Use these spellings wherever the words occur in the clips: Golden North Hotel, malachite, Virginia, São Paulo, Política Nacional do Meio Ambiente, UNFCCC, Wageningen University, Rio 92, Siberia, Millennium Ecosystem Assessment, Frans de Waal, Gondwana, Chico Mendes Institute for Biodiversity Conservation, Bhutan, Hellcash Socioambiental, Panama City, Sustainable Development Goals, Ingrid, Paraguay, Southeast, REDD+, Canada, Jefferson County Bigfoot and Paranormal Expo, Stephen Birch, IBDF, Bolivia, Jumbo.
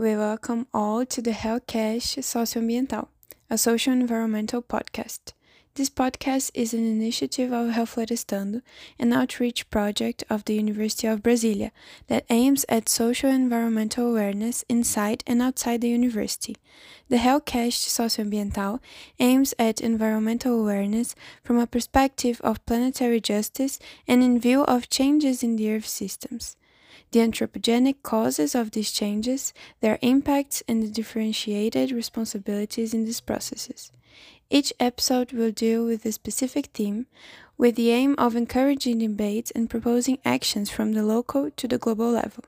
We welcome all to the Hellcash Socioambiental, a social environmental podcast. This podcast is an initiative of Hellflorestando, an outreach project of the University of Brasília that aims at social and environmental awareness inside and outside the university. The Hellcash Socioambiental aims at environmental awareness from a perspective of planetary justice and in view of changes in the Earth systems, the anthropogenic causes of these changes, their impacts, and the differentiated responsibilities in these processes. Each episode will deal with a specific theme, with the aim of encouraging debates and proposing actions from the local to the global level.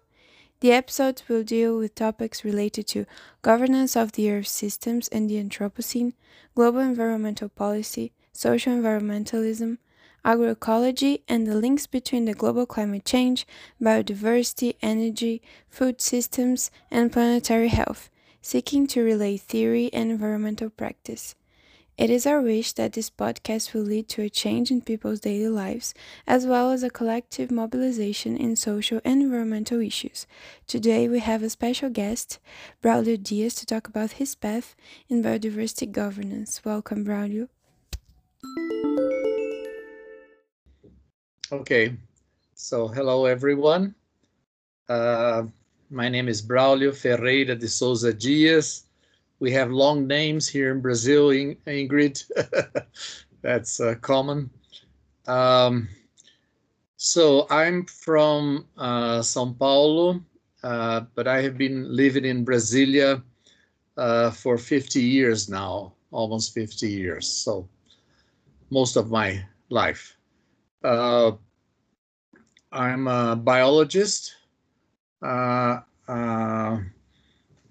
The episodes will deal with topics related to governance of the Earth systems and the Anthropocene, global environmental policy, social environmentalism, agroecology, and the links between the global climate change, biodiversity, energy, food systems, and planetary health, seeking to relate theory and environmental practice. It is our wish that this podcast will lead to a change in people's daily lives, as well as a collective mobilization in social and environmental issues. Today we have a special guest, Braulio Dias, to talk about his path in biodiversity governance. Welcome, Braulio. Okay, so hello everyone. My name is Braulio Ferreira de Souza Dias. We have long names here in Brazil, Ingrid. That's common. So I'm from São Paulo, but I have been living in Brasilia for 50 years now, almost 50 years. So most of my life. I'm a biologist. I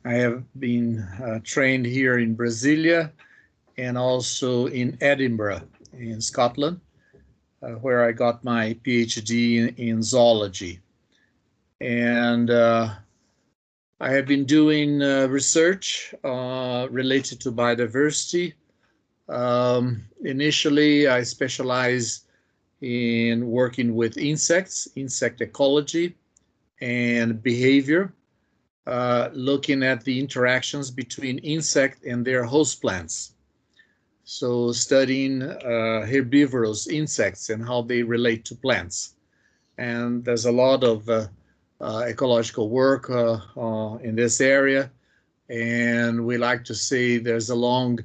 have been trained here in Brasília and also in Edinburgh in Scotland, where I got my PhD in zoology. And I have been doing research related to biodiversity. Initially, I specialized in working with insects, insect ecology, and behavior, looking at the interactions between insect and their host plants. So studying herbivorous insects and how they relate to plants. And there's a lot of ecological work in this area. And we like to say there's a long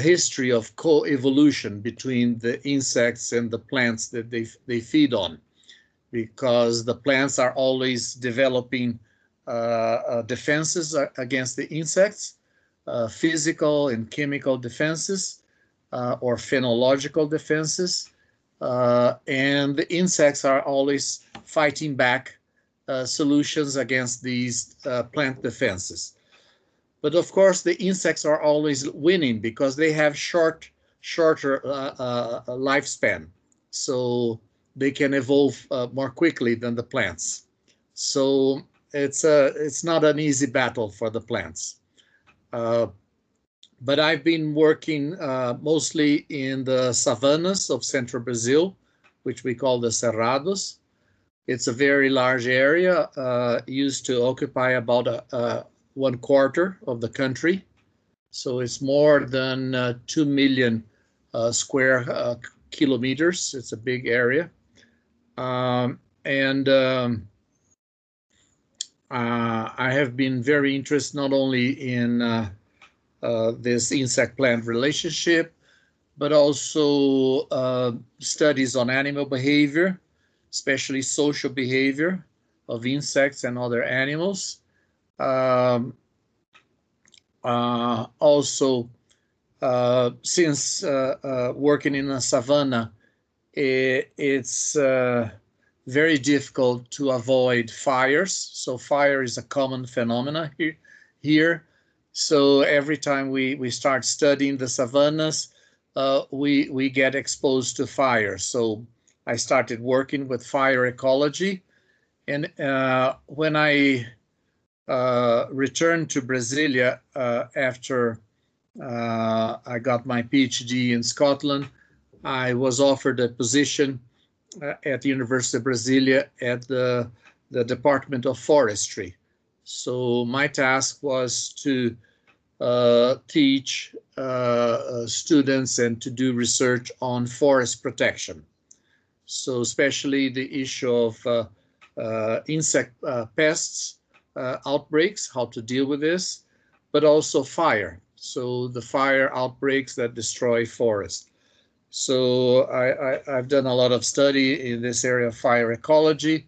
history of co-evolution between the insects and the plants that they feed on, because the plants are always developing defenses against the insects, physical and chemical defenses or phenological defenses, and the insects are always fighting back solutions against these plant defenses. But of course, the insects are always winning because they have shorter lifespan, so they can evolve more quickly than the plants. So it's not an easy battle for the plants. But I've been working mostly in the savannas of Central Brazil, which we call the Cerrados. It's a very large area, used to occupy about one quarter of the country. So it's more than 2 million square kilometers. It's a big area. I have been very interested not only in this insect-plant relationship, but also studies on animal behavior, especially social behavior of insects and other animals. Since working in a savanna, it's very difficult to avoid fires. So fire is a common phenomenon here. So every time we start studying the savannas, we get exposed to fire. So I started working with fire ecology, and when I returned to Brasília after I got my PhD in Scotland. I was offered a position at the University of Brasília at the Department of Forestry. So my task was to teach students and to do research on forest protection. So especially the issue of insect pests, outbreaks, how to deal with this, but also fire. So the fire outbreaks that destroy forests. So I've done a lot of study in this area of fire ecology.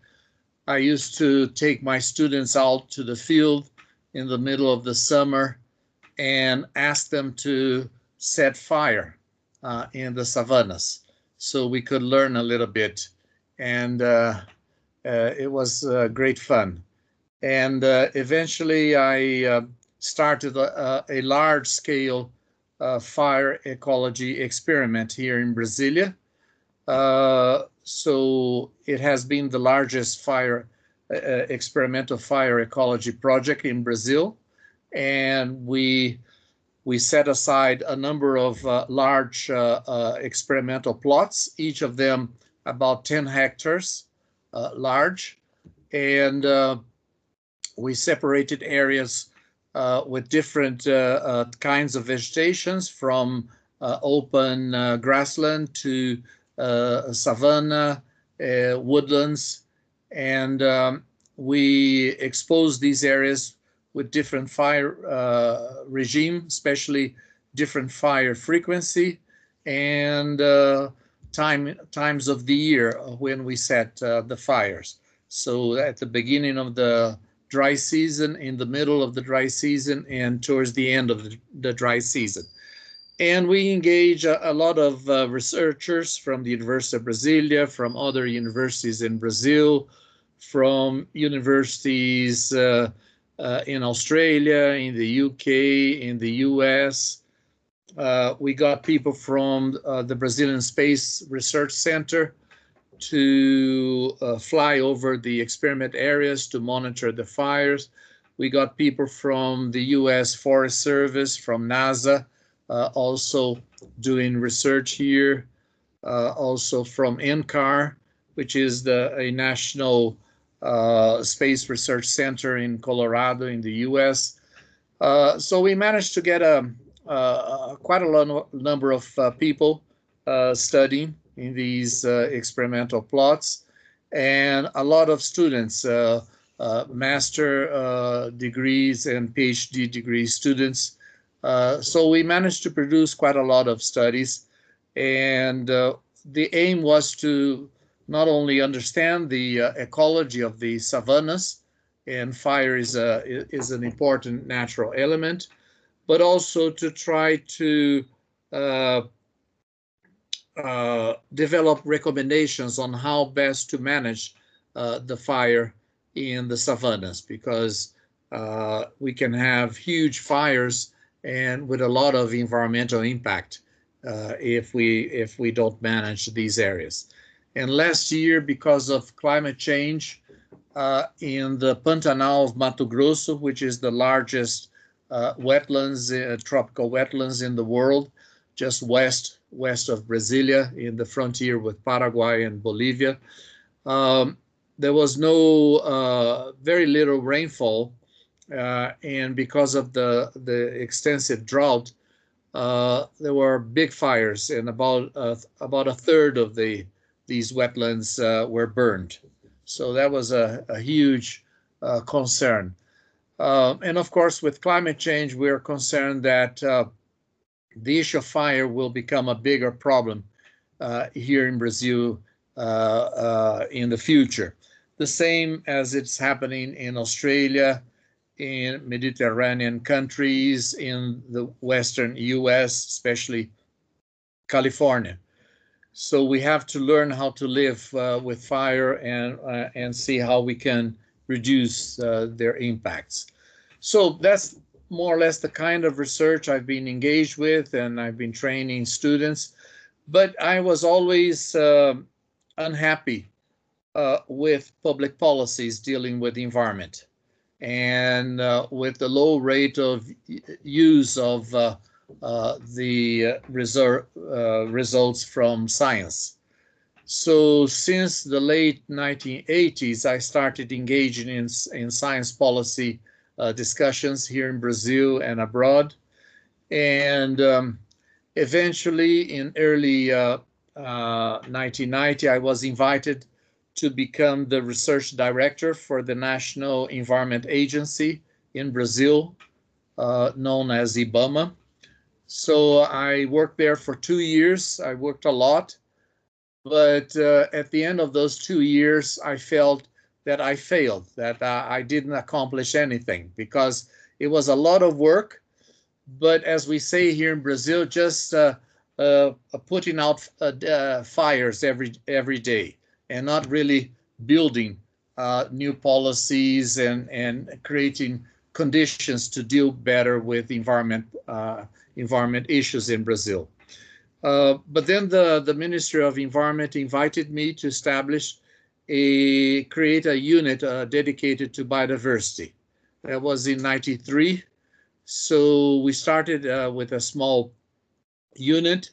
I used to take my students out to the field in the middle of the summer and ask them to set fire in the savannas, so we could learn a little bit, and it was great fun. And eventually I started a large-scale fire ecology experiment here in Brasilia. So it has been the largest fire experimental fire ecology project in Brazil, and we set aside a number of large experimental plots, each of them about 10 hectares large, and we separated areas with different kinds of vegetations, from open grassland to savanna, woodlands, and we exposed these areas with different fire regime, especially different fire frequency and times of the year when we set the fires. So at the beginning of the dry season, in the middle of the dry season, and towards the end of the dry season. And we engage a lot of researchers from the University of Brasília, from other universities in Brazil, from universities in Australia, in the UK, in the US. We got people from the Brazilian Space Research Center to fly over the experiment areas to monitor the fires. We got people from the US Forest Service, from NASA, also doing research here, also from NCAR, which is a national Space Research Center in Colorado in the US. So we managed to get quite a number of people studying in these experimental plots, and a lot of students, master degrees and PhD degree students. So we managed to produce quite a lot of studies, and the aim was to not only understand the ecology of the savannas, and fire is an important natural element, but also to try to develop recommendations on how best to manage the fire in the savannas, because we can have huge fires and with a lot of environmental impact if we don't manage these areas. And last year, because of climate change, in the Pantanal of Mato Grosso, which is the largest wetlands, tropical wetlands in the world, just west of Brasilia, in the frontier with Paraguay and Bolivia, there was no very little rainfall, and because of the extensive drought, there were big fires, and about a third of these wetlands were burned. So that was a huge concern. And of course, with climate change, we're concerned that the issue of fire will become a bigger problem here in Brazil in the future. The same as it's happening in Australia, in Mediterranean countries, in the Western US, especially California. So we have to learn how to live with fire and see how we can reduce their impacts. So that's more or less the kind of research I've been engaged with, and I've been training students. But I was always unhappy with public policies dealing with the environment, and with the low rate of use of the results from science. So since the late 1980s, I started engaging in science policy discussions here in Brazil and abroad. And eventually, in early 1990, I was invited to become the research director for the National Environment Agency in Brazil, known as IBAMA. So I worked there for 2 years. I worked a lot. But at the end of those 2 years, I felt that I failed, that I didn't accomplish anything, because it was a lot of work. But as we say here in Brazil, just putting out fires every day and not really building new policies and creating conditions to deal better with environment issues in Brazil. But then the Ministry of Environment invited me to establish create a unit dedicated to biodiversity. That was in '93. So we started with a small unit.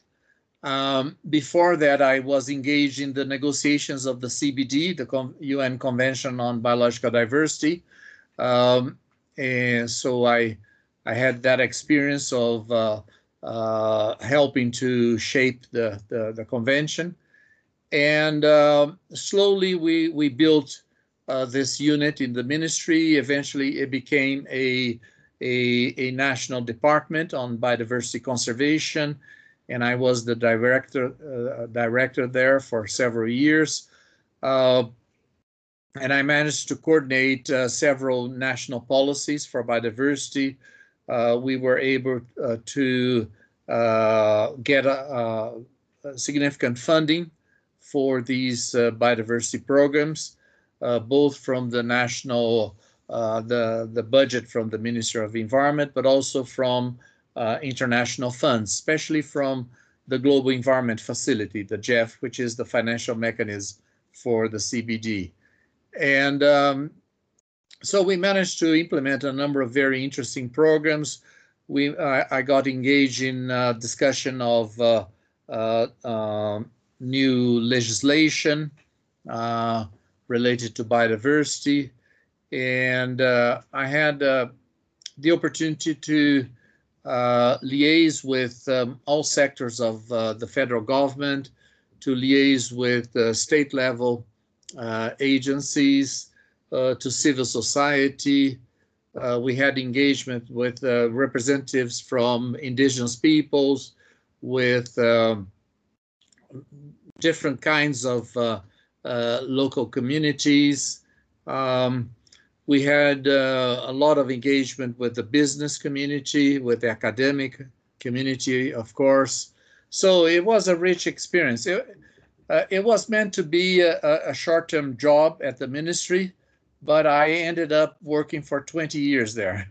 Before that, I was engaged in the negotiations of the CBD, the UN Convention on Biological Diversity. And so I had that experience of helping to shape the convention. And slowly we built this unit in the ministry. Eventually it became a national department on biodiversity conservation. And I was the director there for several years. And I managed to coordinate several national policies for biodiversity. We were able to get significant funding for these biodiversity programs, both from the national, the budget from the Ministry of Environment, but also from international funds, especially from the Global Environment Facility, the GEF, which is the financial mechanism for the CBD. And so we managed to implement a number of very interesting programs. I got engaged in discussion of new legislation related to biodiversity. And I had the opportunity to liaise with all sectors of the federal government, to liaise with state level agencies, to civil society. We had engagement with representatives from indigenous peoples, with different kinds of local communities. We had a lot of engagement with the business community, with the academic community, of course. So it was a rich experience. It was meant to be a short-term job at the ministry, but I ended up working for 20 years there.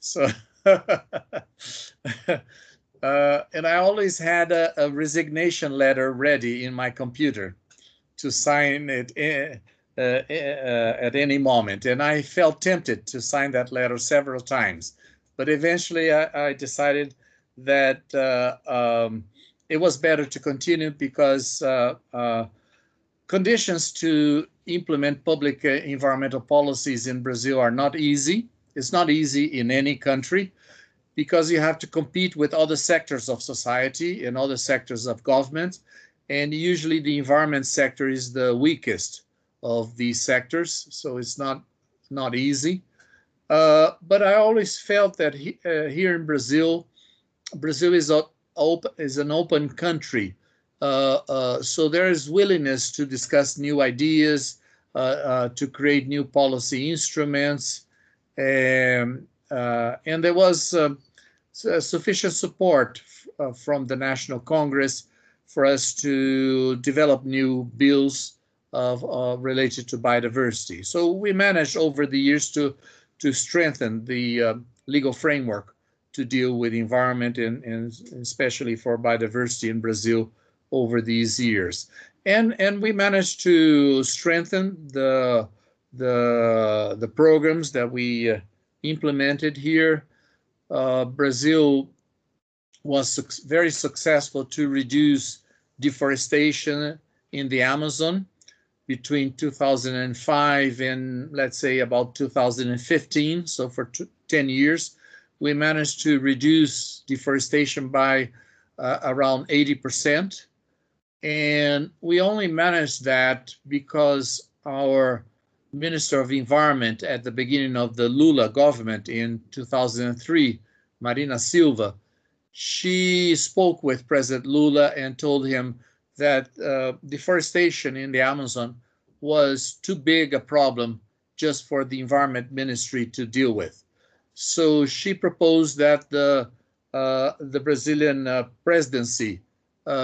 So, and I always had a resignation letter ready in my computer to sign it at any moment. And I felt tempted to sign that letter several times, but eventually I decided that it was better to continue, because conditions to implement public environmental policies in Brazil are not easy. It's not easy in any country, because you have to compete with other sectors of society and other sectors of government. And usually the environment sector is the weakest of these sectors. So it's not easy. But I always felt that here in Brazil, Brazil is an open country. So there is willingness to discuss new ideas, to create new policy instruments, and there was sufficient support from the National Congress for us to develop new bills related to biodiversity. So we managed over the years to strengthen the legal framework to deal with environment and especially for biodiversity in Brazil over these years. And we managed to strengthen the programs that we implemented here. Brazil was very successful to reduce deforestation in the Amazon between 2005 and, let's say, about 2015, so for 10 years, we managed to reduce deforestation by around 80%. And we only managed that because our Minister of Environment at the beginning of the Lula government in 2003, Marina Silva, she spoke with President Lula and told him that deforestation in the Amazon was too big a problem just for the Environment Ministry to deal with. So she proposed that the Brazilian presidency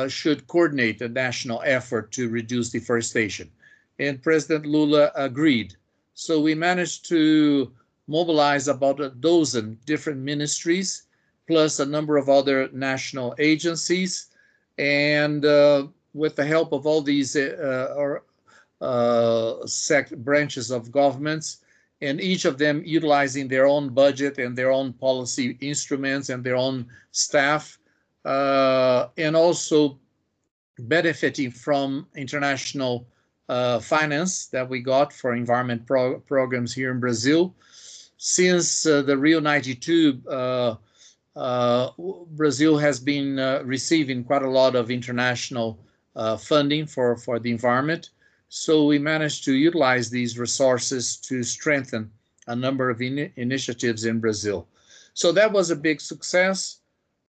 should coordinate a national effort to reduce deforestation. And President Lula agreed. So we managed to mobilize about a dozen different ministries, plus a number of other national agencies. And with the help of all these branches of governments, and each of them utilizing their own budget and their own policy instruments and their own staff, and also benefiting from international finance that we got for environment programs here in Brazil. Since the Rio 92, Brazil has been receiving quite a lot of international funding for the environment. So we managed to utilize these resources to strengthen a number of initiatives in Brazil. So that was a big success.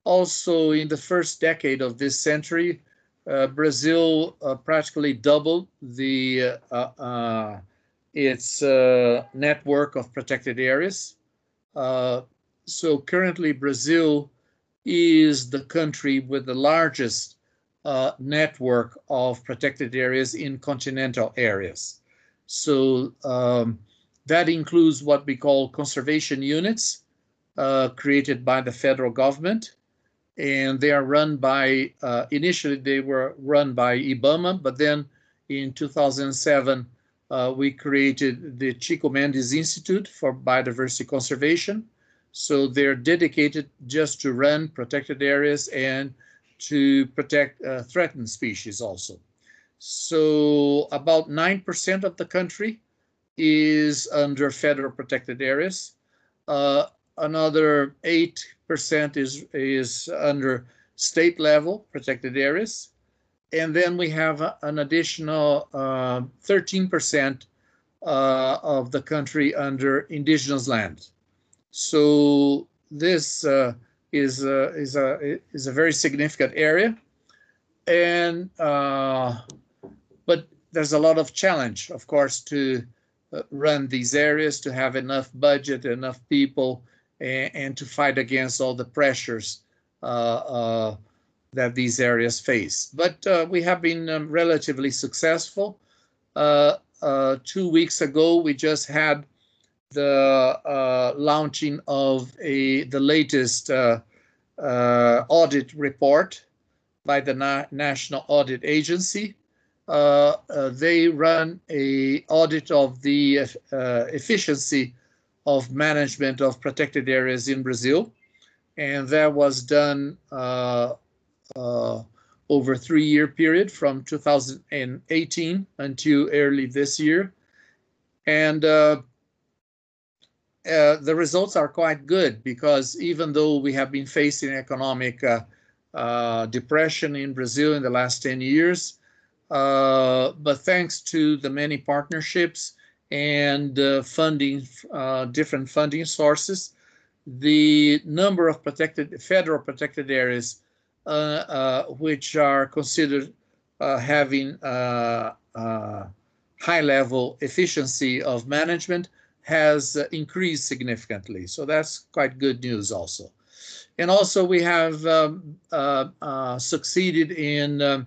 Also, in the first decade of this century, Brazil practically doubled the its network of protected areas. So currently, Brazil is the country with the largest network of protected areas in continental areas. So that includes what we call conservation units created by the federal government. And they are run by, initially they were run by IBAMA, but then in 2007, we created the Chico Mendes Institute for Biodiversity Conservation. So they're dedicated just to run protected areas and to protect threatened species also. So about 9% of the country is under federal protected areas. Another 8% is under state level protected areas. And then we have an additional 13% of the country under indigenous land. So this is a very significant area, and but there's a lot of challenge, of course, to run these areas, to have enough budget, enough people, and to fight against all the pressures that these areas face. But we have been relatively successful. 2 weeks ago, we just had the launching of the latest audit report by the National Audit Agency. They run an audit of the efficiency of management of protected areas in Brazil, and that was done over a 3-year period from 2018 until early this year. And the results are quite good, because even though we have been facing economic depression in Brazil in the last 10 years, but thanks to the many partnerships and funding, different funding sources, the number of federal protected areas which are considered having high-level efficiency of management has increased significantly. So that's quite good news also. And also we have succeeded in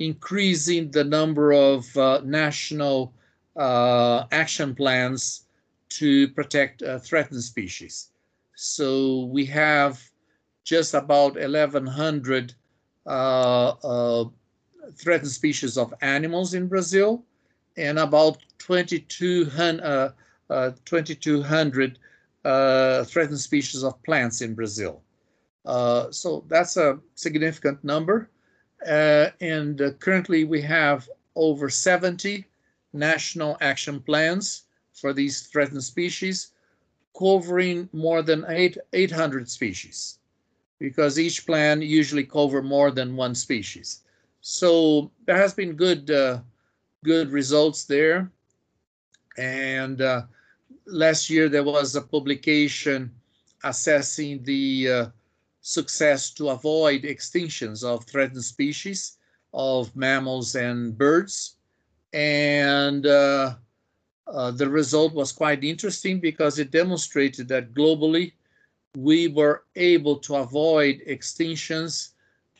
increasing the number of national action plans to protect threatened species. So we have just about 1,100 threatened species of animals in Brazil, and about 2,200 threatened species of plants in Brazil. So that's a significant number. And currently we have over 70 national action plans for these threatened species, covering more than 800 species, because each plan usually covers more than one species. So there has been good results there. And last year there was a publication assessing the success to avoid extinctions of threatened species of mammals and birds. And the result was quite interesting because it demonstrated that globally we were able to avoid extinctions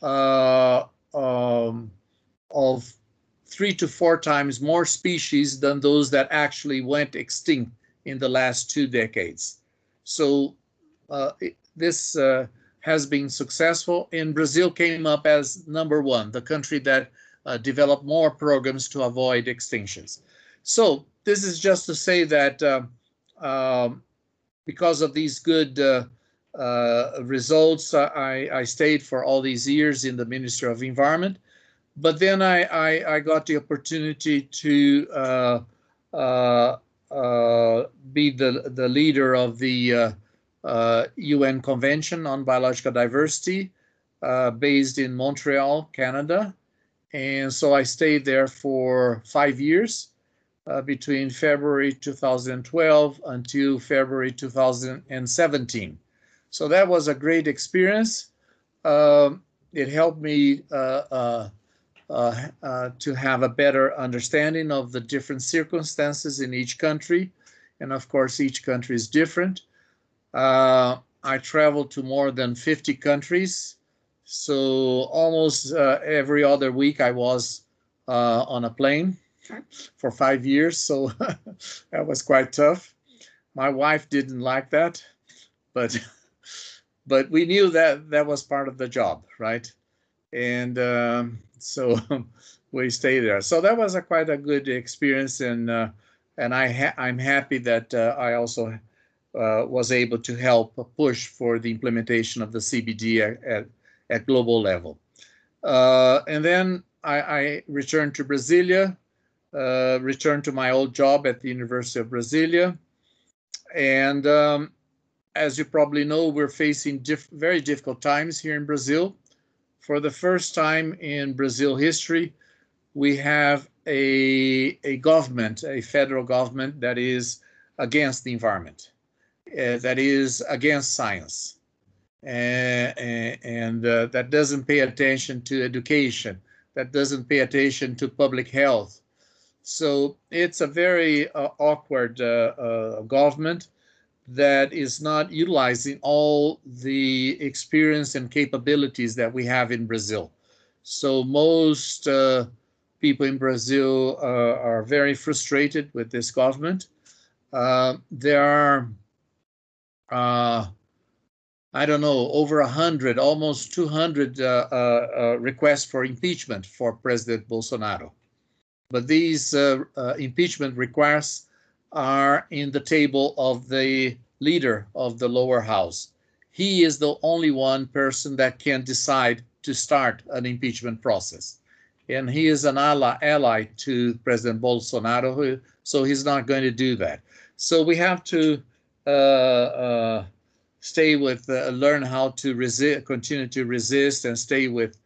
of 3 to 4 times more species than those that actually went extinct in the last 2 decades. So this has been successful, and Brazil came up as #1, the country that developed more programs to avoid extinctions. So this is just to say that because of these good results, I stayed for all these years in the Ministry of Environment, but then I got the opportunity to be the leader of the UN Convention on Biological Diversity, based in Montreal, Canada. And so I stayed there for 5 years, between February 2012 until February 2017. So that was a great experience. It helped me to have a better understanding of the different circumstances in each country. And of course, each country is different. I traveled to more than 50 countries, so almost every other week I was on a plane for 5 years, so that was quite tough. My wife didn't like that, but we knew that that was part of the job, right? And so we stayed there. So that was quite a good experience, and I'm happy that I also was able to help push for the implementation of the CBD at global level. And then I returned to Brasilia, returned to my old job at the University of Brasília. And as you probably know, we're facing very difficult times here in Brazil. For the first time in Brazil history, we have a government, a federal government that is against the environment. That is against science, and that doesn't pay attention to education, that doesn't pay attention to public health. So it's a very awkward government that is not utilizing all the experience and capabilities that we have in Brazil. So most people in Brazil are very frustrated with this government. There are I don't know, over 100, almost 200 requests for impeachment for President Bolsonaro. But these impeachment requests are in the table of the leader of the lower house. He is the only one person that can decide to start an impeachment process. And he is an ally to President Bolsonaro, so he's not going to do that. So we have to learn how to resist, continue to resist, and stay with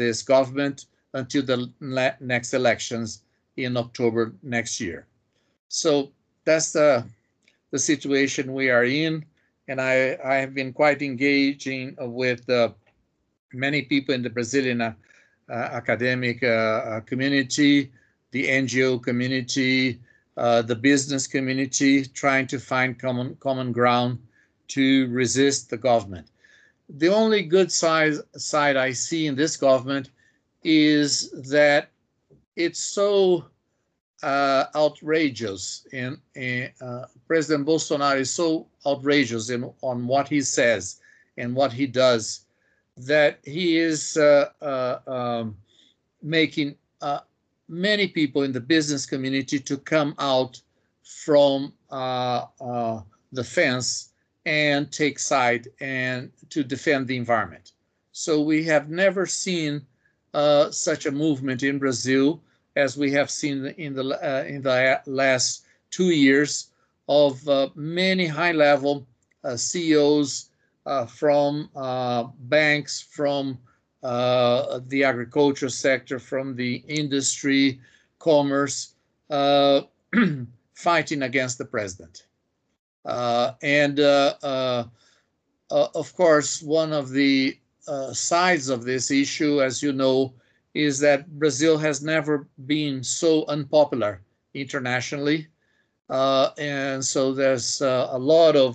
this government until the next elections in October next year. So that's the situation we are in, and I have been quite engaging with many people in the Brazilian academic community, the NGO community, the business community, trying to find common ground to resist the government. The only good side I see in this government is that it's so outrageous, and President Bolsonaro is so outrageous on what he says and what he does, that he is making many people in the business community to come out from the fence and take side and to defend the environment. So we have never seen such a movement in Brazil as we have seen in the last 2 years, of many high-level CEOs from banks, from the agricultural sector, from the industry, commerce, fighting against the president. Of course, one of the sides of this issue, as you know, is that Brazil has never been so unpopular internationally. And so there's a lot of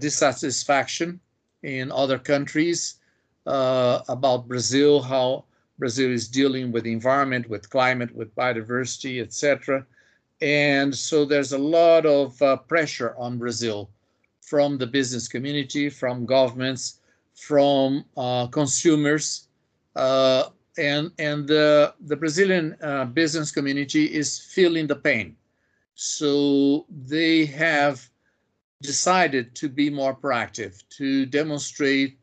dissatisfaction in other countries about Brazil, how Brazil is dealing with the environment, with climate, with biodiversity, etc. And so there's a lot of pressure on Brazil from the business community, from governments, from consumers, and the Brazilian business community is feeling the pain. So they have decided to be more proactive, to demonstrate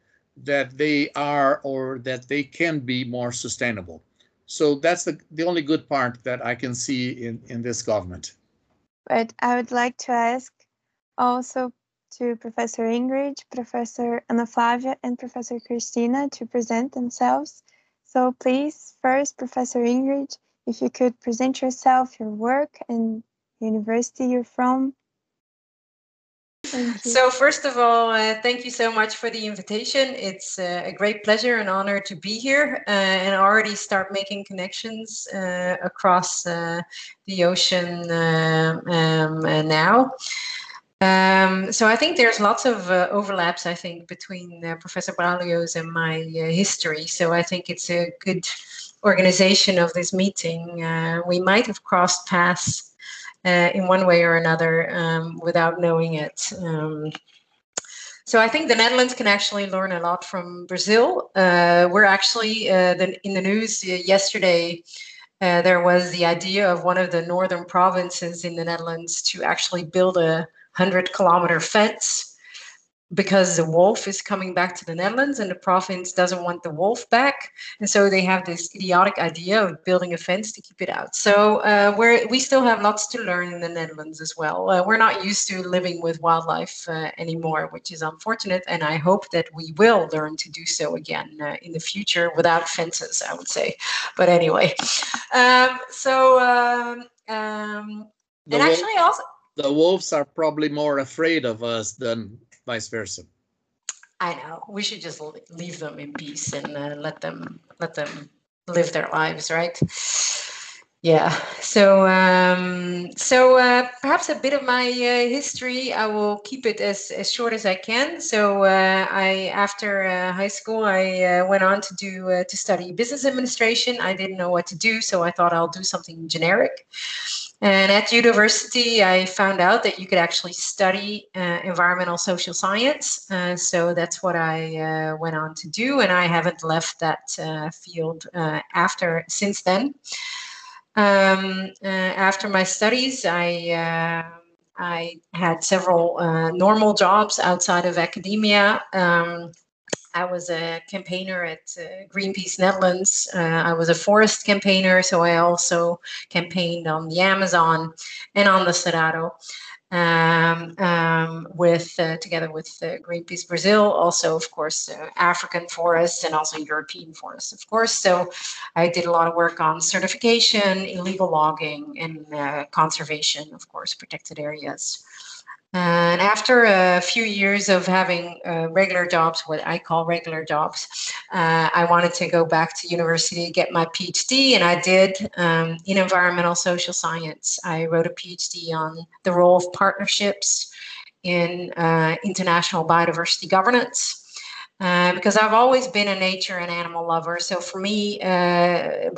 that they are, or that they can be, more sustainable. So that's the only good part that I can see in this government. But I would like to ask also to Professor Ingrid, Professor Ana Flavia, and Professor Cristina to present themselves. So please, first, Professor Ingrid, if you could present yourself, your work, and university you're from. So first of all, thank you so much for the invitation. It's a great pleasure and honor to be here and already start making connections across the ocean now. So I think there's lots of overlaps, I think, between Professor Braulio's and my history. So I think it's a good organization of this meeting. We might have crossed paths in one way or another without knowing it. So I think the Netherlands can actually learn a lot from Brazil. We're actually in the news yesterday. There was the idea of one of the northern provinces in the Netherlands to actually build a 100-kilometer fence because the wolf is coming back to the Netherlands and the province doesn't want the wolf back. And so they have this idiotic idea of building a fence to keep it out. So we still have lots to learn in the Netherlands as well. We're not used to living with wildlife anymore, which is unfortunate. And I hope that we will learn to do so again in the future without fences, I would say. But anyway, and actually also... The wolves are probably more afraid of us than vice versa. I know. We should just leave them in peace and let them live their lives, right? Yeah. So perhaps a bit of my history. I will keep it as short as I can. So after high school, I went on to study business administration. I didn't know what to do, so I thought I'll do something generic. And at university, I found out that you could actually study environmental social science. So that's what I went on to do. And I haven't left that field since then. After my studies, I had several normal jobs outside of academia. I was a campaigner at Greenpeace Netherlands. I was a forest campaigner, so I also campaigned on the Amazon and on the Cerrado, together with Greenpeace Brazil, also, of course, African forests and also European forests, of course. So I did a lot of work on certification, illegal logging, and conservation, of course, protected areas. And after a few years of having regular jobs, what I call regular jobs, I wanted to go back to university, get my PhD, and I did in environmental social science. I wrote a PhD on the role of partnerships in international biodiversity governance. Because I've always been a nature and animal lover. So for me,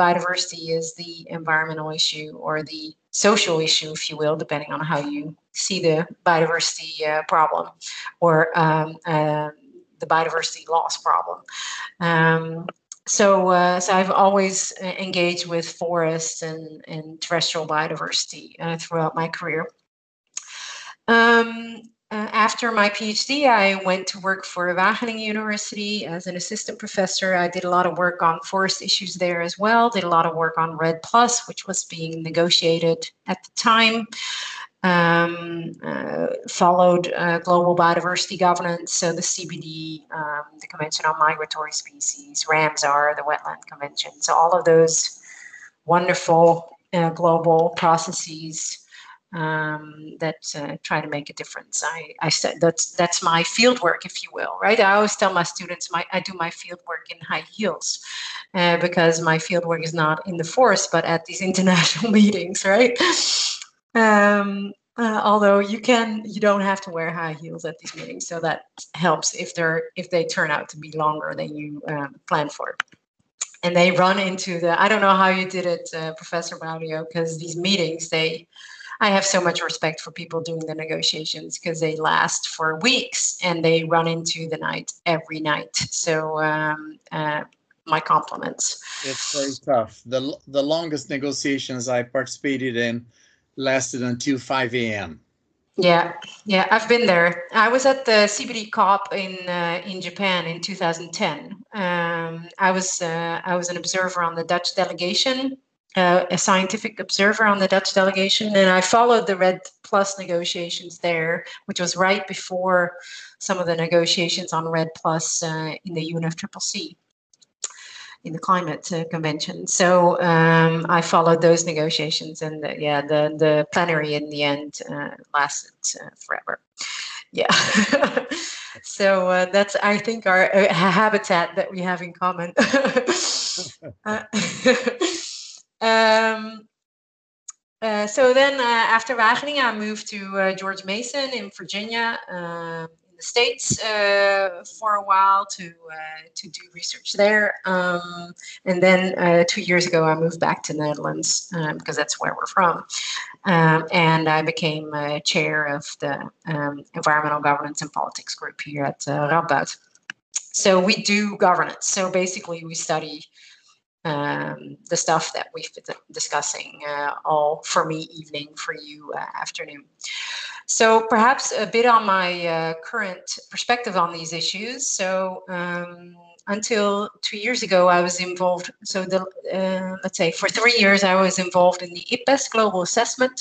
biodiversity is the environmental issue or the social issue, if you will, depending on how you see the biodiversity problem or the biodiversity loss problem. So I've always engaged with forests and terrestrial biodiversity throughout my career. After my PhD, I went to work for Wageningen University as an assistant professor. I did a lot of work on forest issues there as well, did a lot of work on REDD+, which was being negotiated at the time, followed global biodiversity governance, so the CBD, the Convention on Migratory Species, Ramsar, the Wetland Convention, so all of those wonderful global processes that try to make a difference. I said that's my field work, if you will, right? I always tell my students I do my field work in high heels because my field work is not in the forest, but at these international meetings, right? Although you don't have to wear high heels at these meetings, so that helps if they turn out to be longer than you plan for. And they run into the, I don't know how you did it, Professor Braulio, because these meetings, I have so much respect for people doing the negotiations because they last for weeks and they run into the night every night. So my compliments. It's very tough. The longest negotiations I participated in lasted until 5 a.m. Yeah, yeah, I've been there. I was at the CBD COP in Japan in 2010. I was an observer on the Dutch delegation. A scientific observer on the Dutch delegation, and I followed the REDD+ negotiations there, which was right before some of the negotiations on REDD+ in the UNFCCC, in the climate convention. So I followed those negotiations, and the plenary in the end lasted forever. Yeah. So that's, I think, our habitat that we have in common. So then after Wageningen, I moved to George Mason in Virginia, in the States, for a while to do research there. And then 2 years ago, I moved back to the Netherlands because that's where we're from. And I became chair of the Environmental Governance and Politics group here at Radboud. So we do governance. So basically, we study the stuff that we've been discussing all, for me, evening, for you, afternoon. So perhaps a bit on my current perspective on these issues. So until 2 years ago, I was involved, so let's say for 3 years, I was involved in the IPBES global assessment.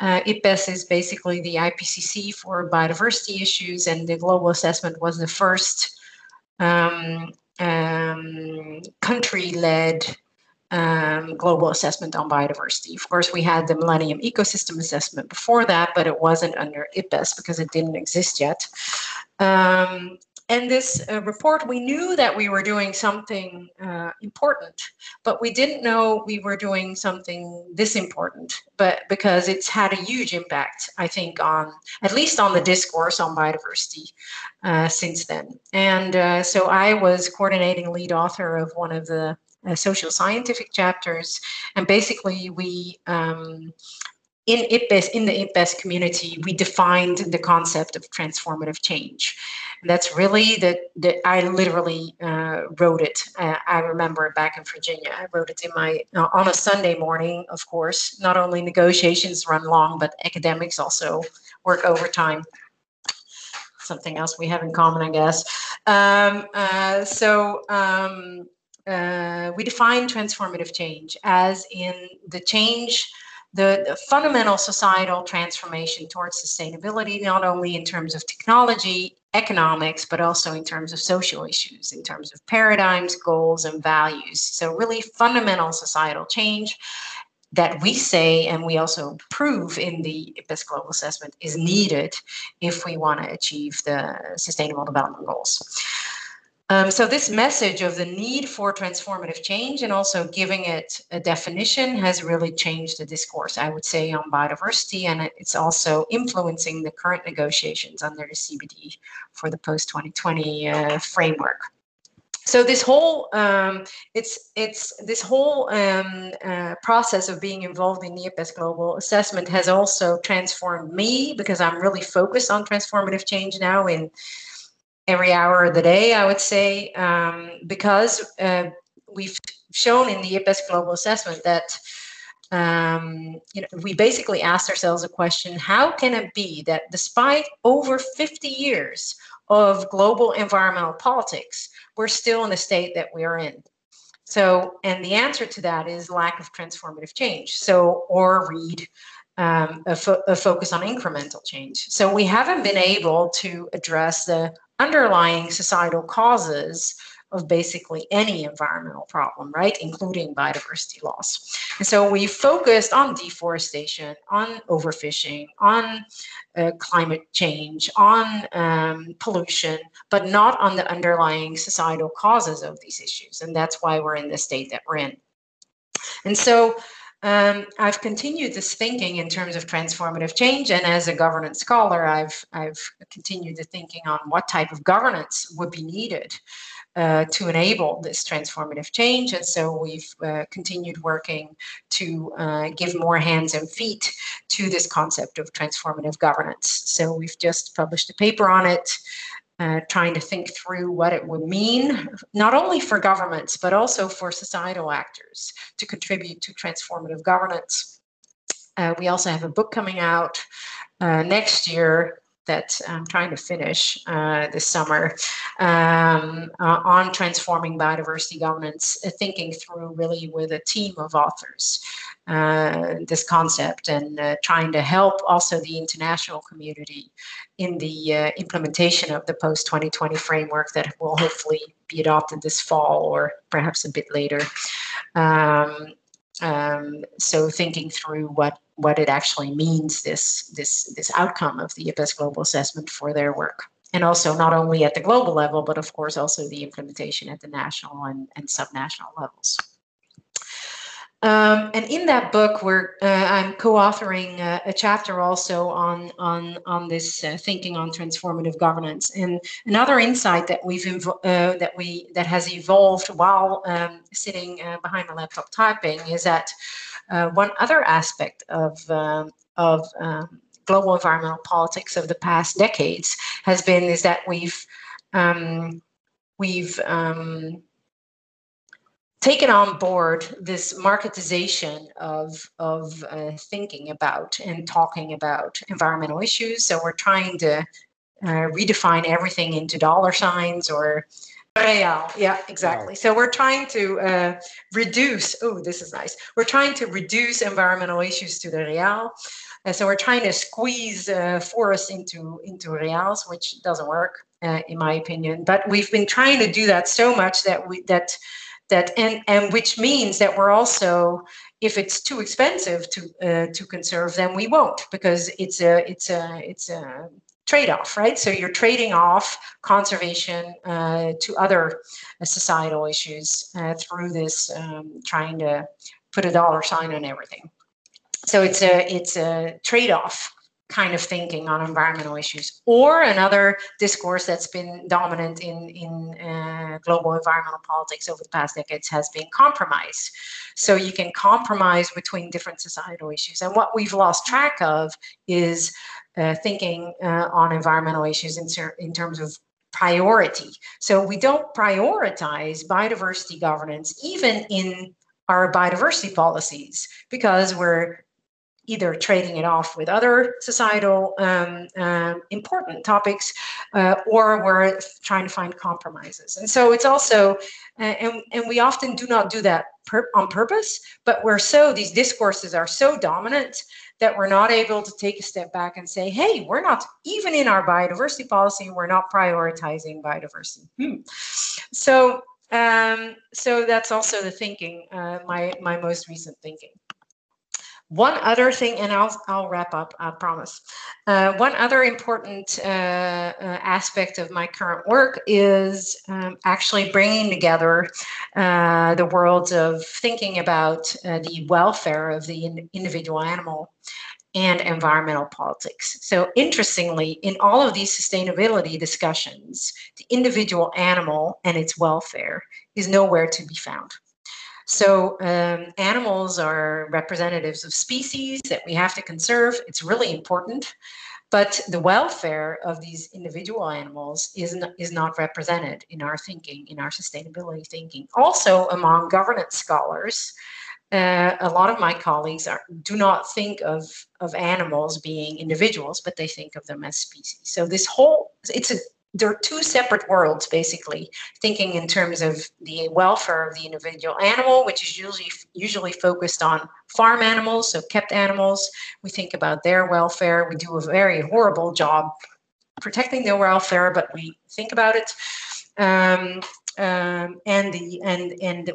IPBES is basically the IPCC for biodiversity issues, and the global assessment was the first country-led global assessment on biodiversity. Of course, we had the Millennium Ecosystem Assessment before that, but it wasn't under IPBES because it didn't exist yet. And this report, we knew that we were doing something important, but we didn't know we were doing something this important, but because it's had a huge impact, I think, on at least on the discourse on biodiversity since then. And so I was coordinating lead author of one of the social scientific chapters, and basically we in the IPBES community, we defined the concept of transformative change. And that's really I literally wrote it. I remember back in Virginia, I wrote it on a Sunday morning, of course. Not only negotiations run long, but academics also work overtime. Something else we have in common, I guess. We define transformative change as in the change, the fundamental societal transformation towards sustainability, not only in terms of technology, economics, but also in terms of social issues, in terms of paradigms, goals, and values. So really fundamental societal change that we say, and we also prove in the IPBES Global Assessment, is needed if we want to achieve the Sustainable Development Goals. So this message of the need for transformative change and also giving it a definition has really changed the discourse, I would say, on biodiversity, and it's also influencing the current negotiations under the CBD for the post-2020 framework. So this whole process of being involved in the IPBES Global Assessment has also transformed me because I'm really focused on transformative change now in every hour of the day, I would say, because we've shown in the IPBES Global Assessment that we basically asked ourselves a question, how can it be that despite over 50 years of global environmental politics, we're still in the state that we are in? So, and the answer to that is lack of transformative change. So, or read a focus on incremental change. So we haven't been able to address the underlying societal causes of basically any environmental problem, right, including biodiversity loss. And so we focused on deforestation, on overfishing, on climate change, on pollution, but not on the underlying societal causes of these issues. And that's why we're in the state that we're in. And so I've continued this thinking in terms of transformative change, and as a governance scholar, I've continued the thinking on what type of governance would be needed to enable this transformative change. And so we've continued working to give more hands and feet to this concept of transformative governance. So we've just published a paper on it, trying to think through what it would mean, not only for governments, but also for societal actors to contribute to transformative governance. We also have a book coming out next year that I'm trying to finish this summer on transforming biodiversity governance, thinking through really with a team of authors this concept and trying to help also the international community in the implementation of the post-2020 framework that will hopefully be adopted this fall or perhaps a bit later. So thinking through what it actually means, this outcome of the IPBES global assessment for their work. And also not only at the global level, but of course also the implementation at the national and subnational levels. And in that book, I'm co-authoring a chapter also on this thinking on transformative governance. And another insight that has evolved while sitting behind my laptop typing is that one other aspect of global environmental politics of the past decades has been is that we've taken on board this marketization of thinking about and talking about environmental issues. So we're trying to redefine everything into dollar signs or real. Yeah, exactly. So we're trying to reduce, oh, this is nice. We're trying to reduce environmental issues to the real. So we're trying to squeeze forests into reals, which doesn't work, in my opinion. But we've been trying to do that so much that which means that we're also, if it's too expensive to conserve, then we won't, because it's a trade-off, right? So you're trading off conservation to other societal issues through this trying to put a dollar sign on everything. So it's a trade-off kind of thinking on environmental issues. Or another discourse that's been dominant in global environmental politics over the past decades has been compromise. So you can compromise between different societal issues. And what we've lost track of is thinking on environmental issues in terms of priority. So we don't prioritize biodiversity governance even in our biodiversity policies because we're either trading it off with other societal important topics, or we're trying to find compromises. And so it's also, and we often do not do that on purpose, but these discourses are so dominant that we're not able to take a step back and say, hey, we're not, even in our biodiversity policy, we're not prioritizing biodiversity. So that's also the thinking, my most recent thinking. One other thing, and I'll wrap up, I promise. One other important aspect of my current work is actually bringing together the worlds of thinking about the welfare of the individual animal and environmental politics. So interestingly, in all of these sustainability discussions, the individual animal and its welfare is nowhere to be found. So animals are representatives of species that we have to conserve. It's really important, but the welfare of these individual animals is not represented in our thinking, in our sustainability thinking. Also among governance scholars, A lot of my colleagues do not think of animals being individuals, but they think of them as species. So this whole, there are two separate worlds, basically, thinking in terms of the welfare of the individual animal, which is usually focused on farm animals, so kept animals. We think about their welfare. We do a very horrible job protecting their welfare, but we think about it. And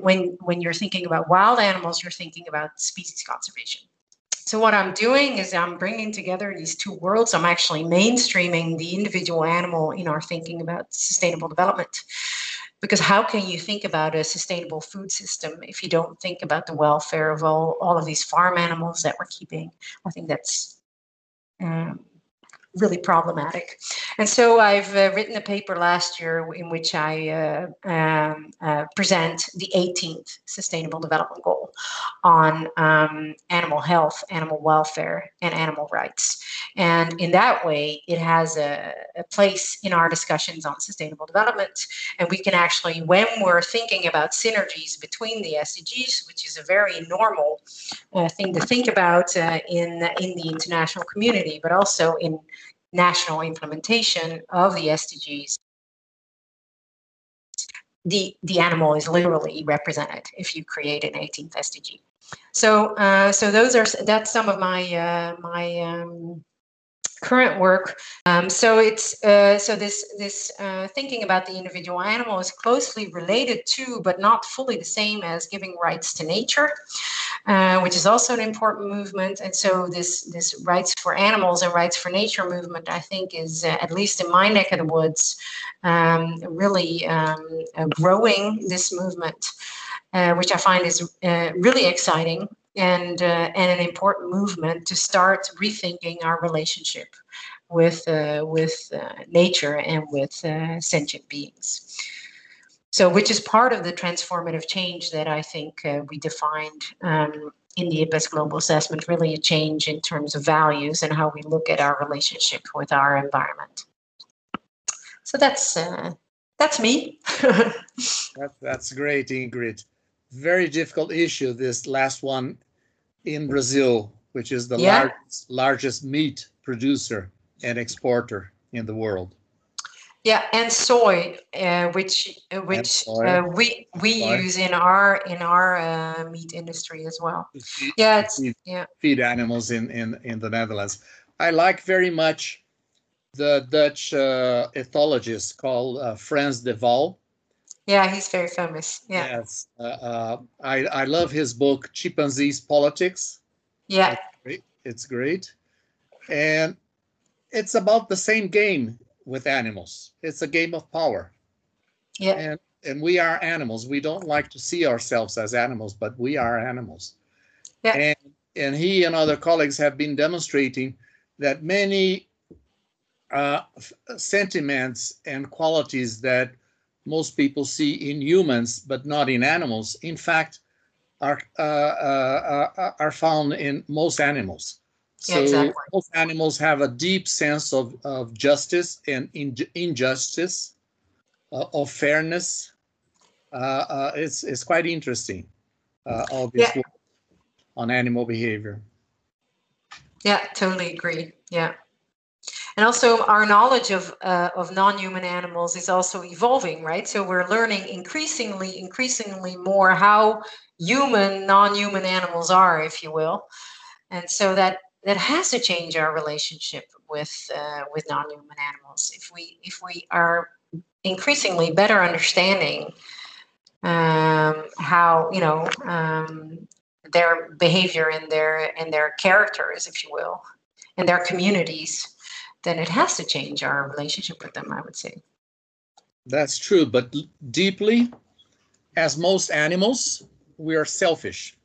when you're thinking about wild animals, you're thinking about species conservation. So what I'm doing is I'm bringing together these two worlds. I'm actually mainstreaming the individual animal in our thinking about sustainable development, because how can you think about a sustainable food system if you don't think about the welfare of all of these farm animals that we're keeping? I think that's really problematic. And so I've written a paper last year in which I present the 18th Sustainable Development Goal on animal health, animal welfare, and animal rights. And in that way, it has a place in our discussions on sustainable development. And we can actually, when we're thinking about synergies between the SDGs, which is a very normal thing to think about in the international community, but also in national implementation of the SDGs, the animal is literally represented if you create an 18th SDG. So that's some of my current work. So it's this thinking about the individual animal is closely related to, but not fully the same as, giving rights to nature, which is also an important movement. And so this rights for animals and rights for nature movement, I think, is at least in my neck of the woods, really growing this movement, which I find is really exciting. And an important movement to start rethinking our relationship with nature and with sentient beings. So, which is part of the transformative change that I think we defined in the IPBES Global Assessment, really a change in terms of values and how we look at our relationship with our environment. So that's me. That's great, Ingrid. Very difficult issue, this last one, in Brazil, which is the largest meat producer and exporter in the world. Yeah, and soy, which we use in our meat industry as well. Feed animals in the Netherlands. I like very much the Dutch ethologist called Frans de Waal. Yeah, he's very famous. Yeah. Yes, I love his book Chimpanzees Politics. Yeah, that's great. It's great, and it's about the same game with animals. It's a game of power. Yeah, and we are animals. We don't like to see ourselves as animals, but we are animals. Yeah, and he and other colleagues have been demonstrating that many sentiments and qualities that most people see in humans, but not in animals, in fact, are found in most animals. So yeah, exactly. Most animals have a deep sense of justice and injustice, of fairness. It's quite interesting, all this work on animal behavior. Yeah, totally agree. Yeah. And also our knowledge of non-human animals is also evolving, right? So we're learning increasingly more how human non-human animals are, if you will. And so that has to change our relationship with non-human animals. If we are increasingly better understanding how, you know, their behavior and their characters, if you will, and their communities, then it has to change our relationship with them, I would say. That's true, but deeply, as most animals, we are selfish.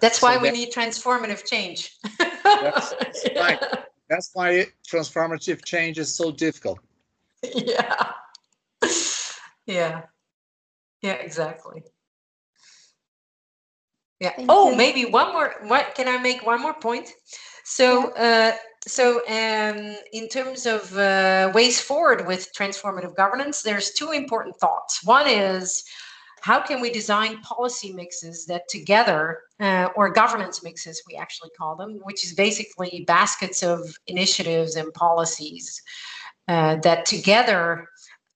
That's why we need transformative change. That's why transformative change is so difficult. Yeah. Yeah. Yeah, exactly. Yeah. Oh, maybe one more. What can I make one more point? So. In terms of ways forward with transformative governance, there's two important thoughts. One is how can we design policy mixes that together, or governance mixes, we actually call them, which is basically baskets of initiatives and policies that together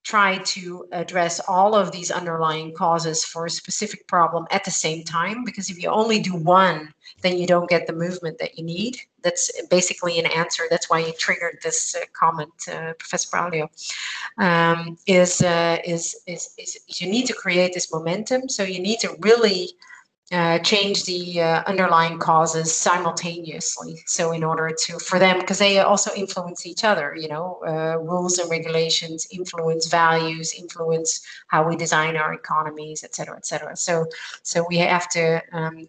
try to address all of these underlying causes for a specific problem at the same time, because if you only do one, then you don't get the movement that you need. That's basically an answer. That's why you triggered this comment, Professor Braulio, is you need to create this momentum. So you need to really change the underlying causes simultaneously. So in order to, for them, because they also influence each other, you know, rules and regulations influence values, influence how we design our economies, et cetera, et cetera. So we have to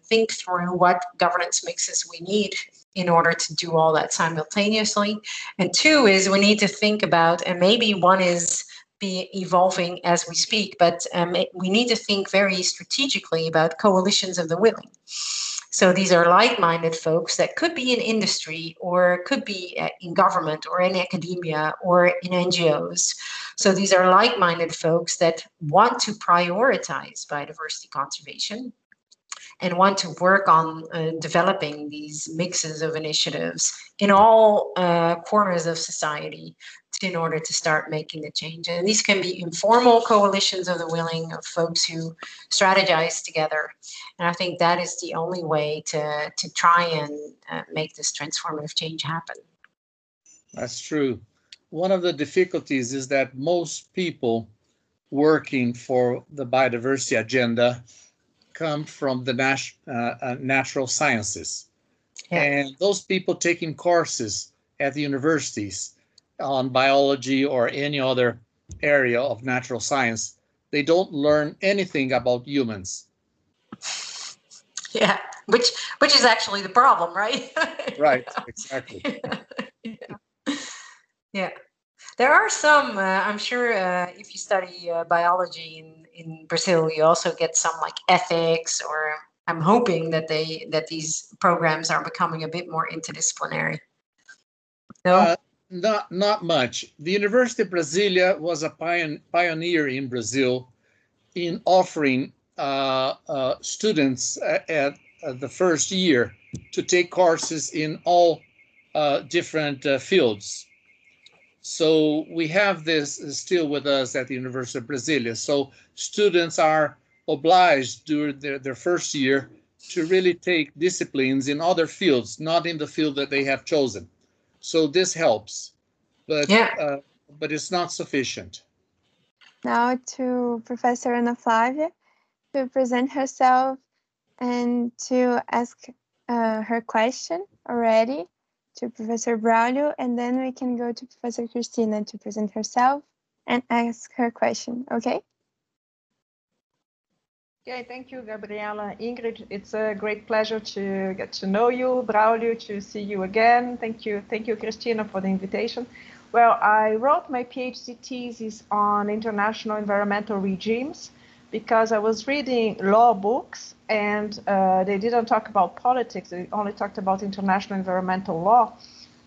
think through what governance mixes we need in order to do all that simultaneously. And two is we need to think about, and maybe one is be evolving as we speak, but we need to think very strategically about coalitions of the willing. So these are like-minded folks that could be in industry or could be in government or in academia or in NGOs. So these are like-minded folks that want to prioritize biodiversity conservation and want to work on developing these mixes of initiatives in all corners of society in order to start making the change. And these can be informal coalitions of the willing, of folks who strategize together. And I think that is the only way to try and make this transformative change happen. That's true. One of the difficulties is that most people working for the biodiversity agenda come from the natural sciences. Yeah. And those people taking courses at the universities on biology or any other area of natural science, they don't learn anything about humans. Yeah, which is actually the problem, right? Right, yeah. Exactly. Yeah. Yeah. There are some, I'm sure if you study biology in Brazil, you also get some like ethics, or I'm hoping that these programs are becoming a bit more interdisciplinary. No? Not much. The University of Brasília was a pioneer in Brazil in offering students at the first year to take courses in all different fields. So we have this still with us at the University of Brasília. So students are obliged during their first year to really take disciplines in other fields, not in the field that they have chosen. So this helps, but yeah. But it's not sufficient. Now to Professor Ana Flávia to present herself and to ask her question already to Professor Braulio, and then we can go to Professor Cristina to present herself and ask her question, okay? Okay, thank you, Gabriela. Ingrid, it's a great pleasure to get to know you, Braulio, to see you again. Thank you, Cristina, for the invitation. Well, I wrote my PhD thesis on international environmental regimes because I was reading law books and they didn't talk about politics, they only talked about international environmental law.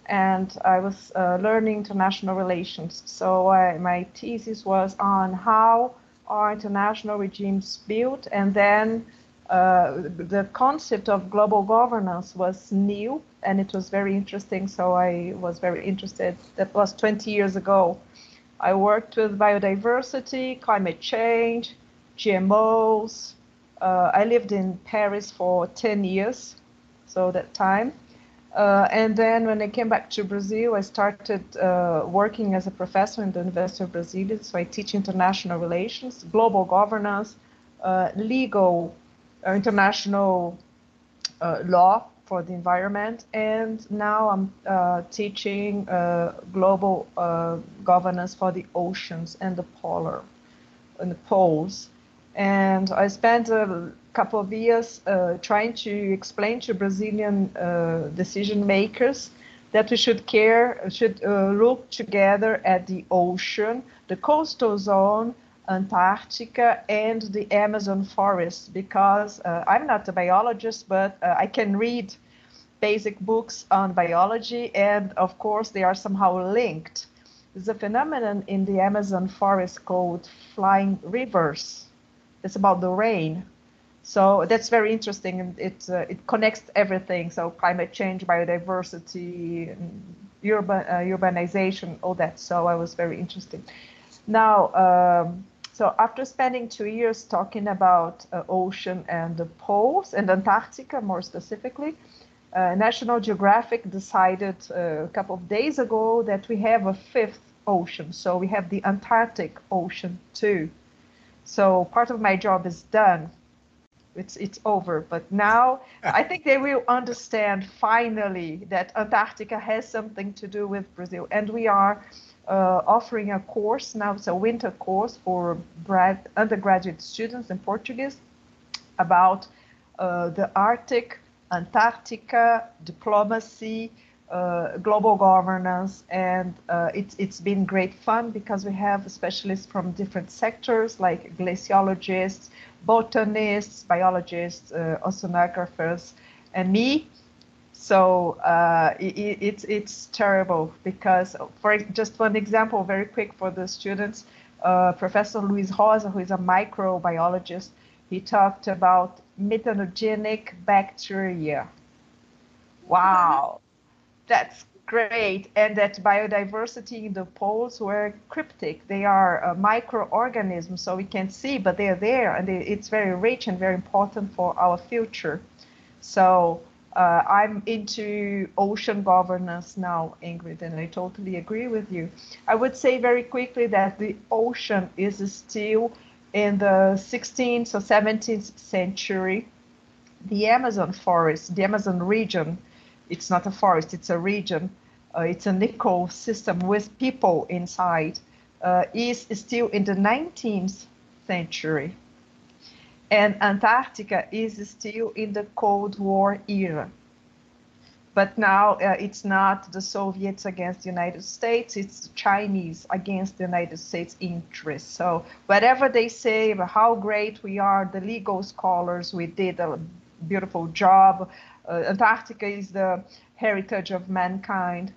And I was learning international relations. So my thesis was on how are international regimes built, and then the concept of global governance was new and it was very interesting, so I was very interested. That was 20 years ago. I worked with biodiversity, climate change, GMOs. I lived in Paris for 10 years, so that time. And then when I came back to Brazil, I started working as a professor in the University of Brasília. So I teach international relations, global governance, legal, international law for the environment. And now I'm teaching global governance for the oceans and the poles. And I spent a couple of years trying to explain to Brazilian decision makers that we should look together at the ocean, the coastal zone, Antarctica, and the Amazon forest, because I'm not a biologist, but I can read basic books on biology, and of course they are somehow linked. There's a phenomenon in the Amazon forest called flying rivers, It's about the rain. So that's very interesting, and it connects everything. So climate change, biodiversity, urbanization, all that. So I was very interested. Now, so after spending 2 years talking about ocean and the poles and Antarctica, more specifically, National Geographic decided a couple of days ago that we have a fifth ocean. So we have the Antarctic Ocean too. So part of my job is done. It's over, but now I think they will understand finally that Antarctica has something to do with Brazil, and we are offering a course now, it's a winter course for undergraduate students in Portuguese about the Arctic, Antarctica, diplomacy, global governance, and it's been great fun because we have specialists from different sectors like glaciologists, botanists, biologists, oceanographers, and me. So it's terrible because, for just one example, very quick for the students, Professor Luis Rosa, who is a microbiologist, he talked about methanogenic bacteria. Wow. That's great, and that biodiversity in the poles were cryptic. They are microorganisms, so we can't see, but they are there, and it's very rich and very important for our future. So I'm into ocean governance now, Ingrid, and I totally agree with you. I would say very quickly that the ocean is still in the 16th or 17th century. The Amazon forest, the Amazon region, it's not a forest, it's a region, it's an ecosystem with people inside, is still in the 19th century. And Antarctica is still in the Cold War era. But now it's not the Soviets against the United States, it's the Chinese against the United States interests. So whatever they say about how great we are, the legal scholars, we did a beautiful job, Antarctica is the heritage of mankind.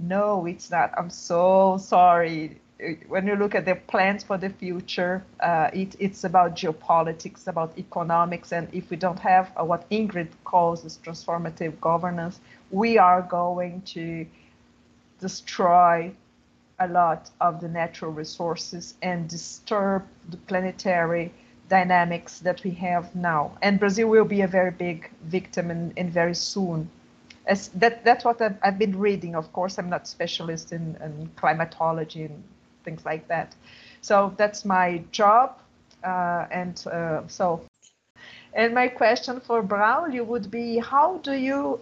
No, it's not. I'm so sorry. When you look at the plans for the future, it's about geopolitics, about economics, and if we don't have what Ingrid calls this transformative governance, we are going to destroy a lot of the natural resources and disturb the planetary dynamics that we have now, and Brazil will be a very big victim in very soon. As that's what I've been reading. Of course, I'm not specialist in climatology and things like that. So that's my job, and my question for Braulio would be: how do you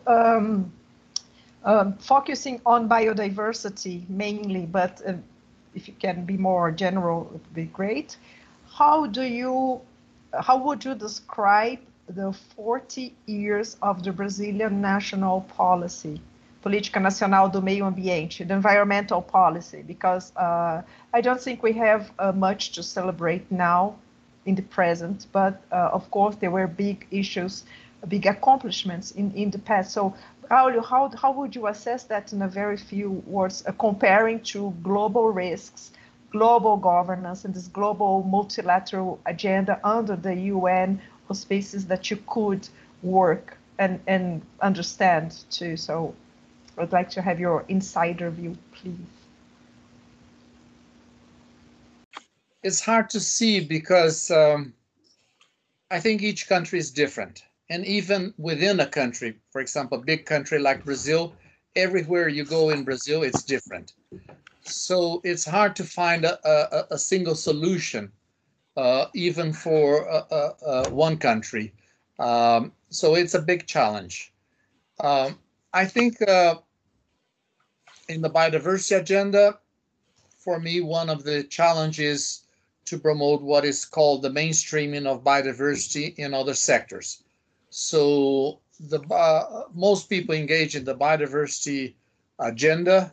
focusing on biodiversity mainly, but if you can be more general, it would be great. How would you describe the 40 years of the Brazilian national policy, Política Nacional do Meio Ambiente, the environmental policy? Because I don't think we have much to celebrate now in the present, but of course there were big issues, big accomplishments in the past. So Braulio, how would you assess that in a very few words, comparing to global risks, global governance, and this global multilateral agenda under the UN or spaces that you could work and understand too? So I'd like to have your insider view, please. It's hard to see because I think each country is different. And even within a country, for example, a big country like Brazil, everywhere you go in Brazil, it's different. So it's hard to find a single solution, even for one country. So it's a big challenge. I think in the biodiversity agenda, for me, one of the challenges to promote what is called the mainstreaming of biodiversity in other sectors. So most people engaged in the biodiversity agenda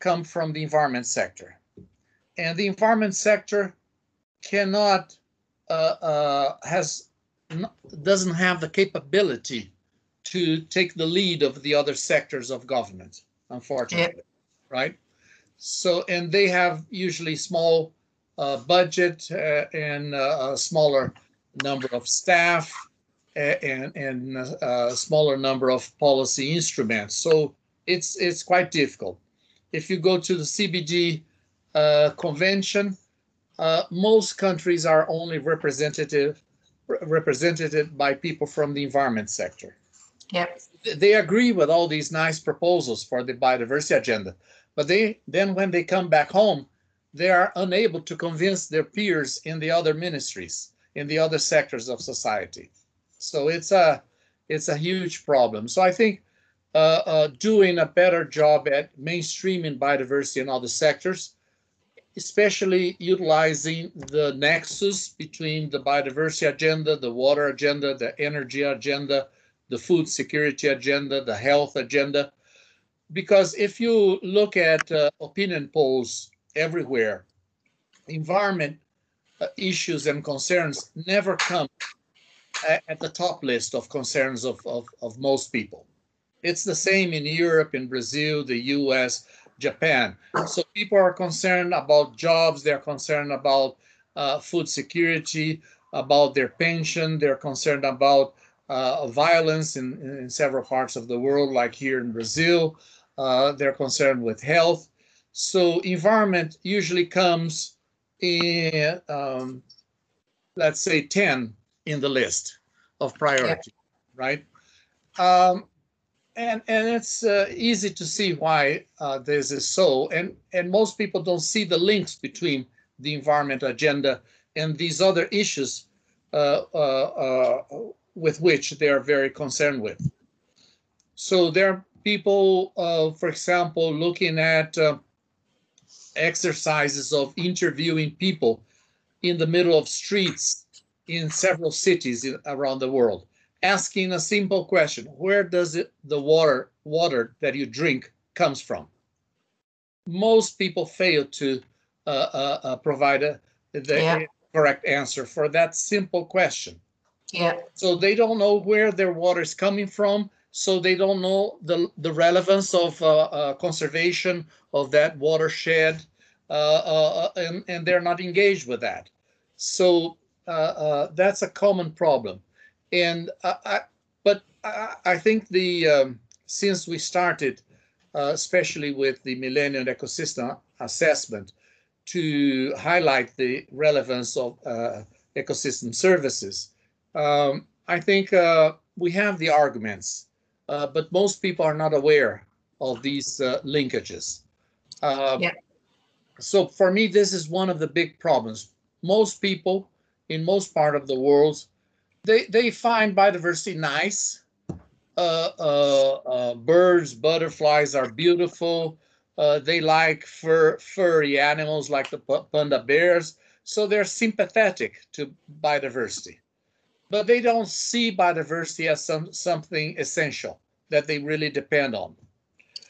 come from the environment sector, and the environment sector cannot doesn't have the capability to take the lead of the other sectors of government, unfortunately, right? So, and they have usually small budget and a smaller number of staff and a smaller number of policy instruments. So it's quite difficult. If you go to the CBD convention, most countries are only represented by people from the environment sector. Yep. They agree with all these nice proposals for the biodiversity agenda, but then when they come back home, they are unable to convince their peers in the other ministries, in the other sectors of society. So it's a huge problem. So I think doing a better job at mainstreaming biodiversity in other sectors, especially utilizing the nexus between the biodiversity agenda, the water agenda, the energy agenda, the food security agenda, the health agenda. Because if you look at opinion polls everywhere, environment issues and concerns never come at the top list of concerns of most people. It's the same in Europe, in Brazil, the US, Japan. So people are concerned about jobs, they're concerned about food security, about their pension, they're concerned about violence in several parts of the world, like here in Brazil. They're concerned with health. So environment usually comes in, let's say, 10 in the list of priority, yeah. Right? And it's easy to see why this is so. And most people don't see the links between the environment agenda and these other issues with which they are very concerned with. So there are people, for example, looking at exercises of interviewing people in the middle of streets in several cities around the world, asking a simple question: where does the water that you drink comes from? Most people fail to provide the yeah. correct answer for that simple question. Yeah. So they don't know where their water is coming from, so they don't know the relevance of conservation of that watershed, and they're not engaged with that. So that's a common problem. And I think the since we started, especially with the Millennium Ecosystem Assessment, to highlight the relevance of ecosystem services, I think we have the arguments, but most people are not aware of these linkages. Yeah. So for me, this is one of the big problems. Most people in most part of the world, they find biodiversity nice. Birds, butterflies are beautiful. They like furry animals like the panda bears. So they're sympathetic to biodiversity. But they don't see biodiversity as something essential that they really depend on.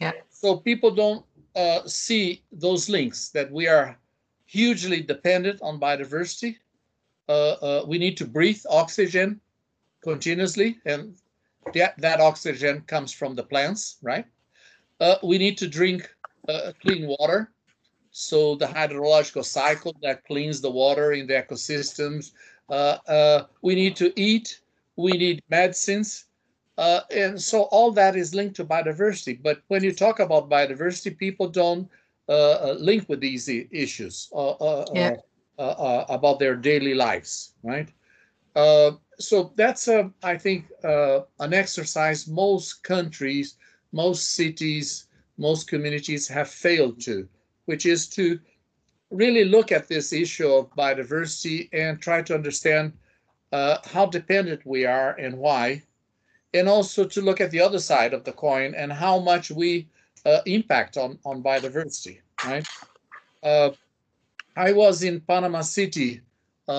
Yeah. So people don't see those links, that we are hugely dependent on biodiversity. We need to breathe oxygen continuously, and that oxygen comes from the plants, right? We need to drink clean water, so the hydrological cycle that cleans the water in the ecosystems. We need to eat, we need medicines, and so all that is linked to biodiversity. But when you talk about biodiversity, people don't link with these issues. Yeah. About their daily lives, right? So that's, I think, an exercise most countries, most cities, most communities have failed to, which is to really look at this issue of biodiversity and try to understand how dependent we are and why, and also to look at the other side of the coin and how much we impact on biodiversity, right? I was in Panama City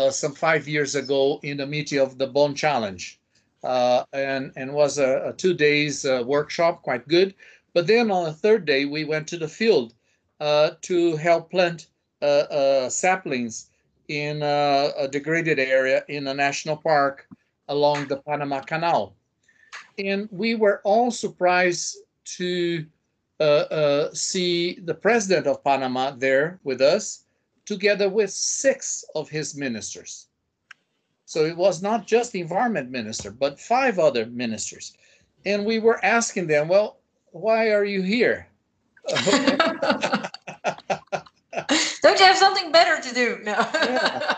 some 5 years ago in the meeting of the Bond Challenge, and was a 2 days workshop, quite good. But then on the third day, we went to the field to help plant saplings in a degraded area in a national park along the Panama Canal. And we were all surprised to see the president of Panama there with us, together with 6 of his ministers. So it was not just the environment minister, but 5 other ministers. And we were asking them, well, why are you here? Don't you have something better to do? No. Yeah.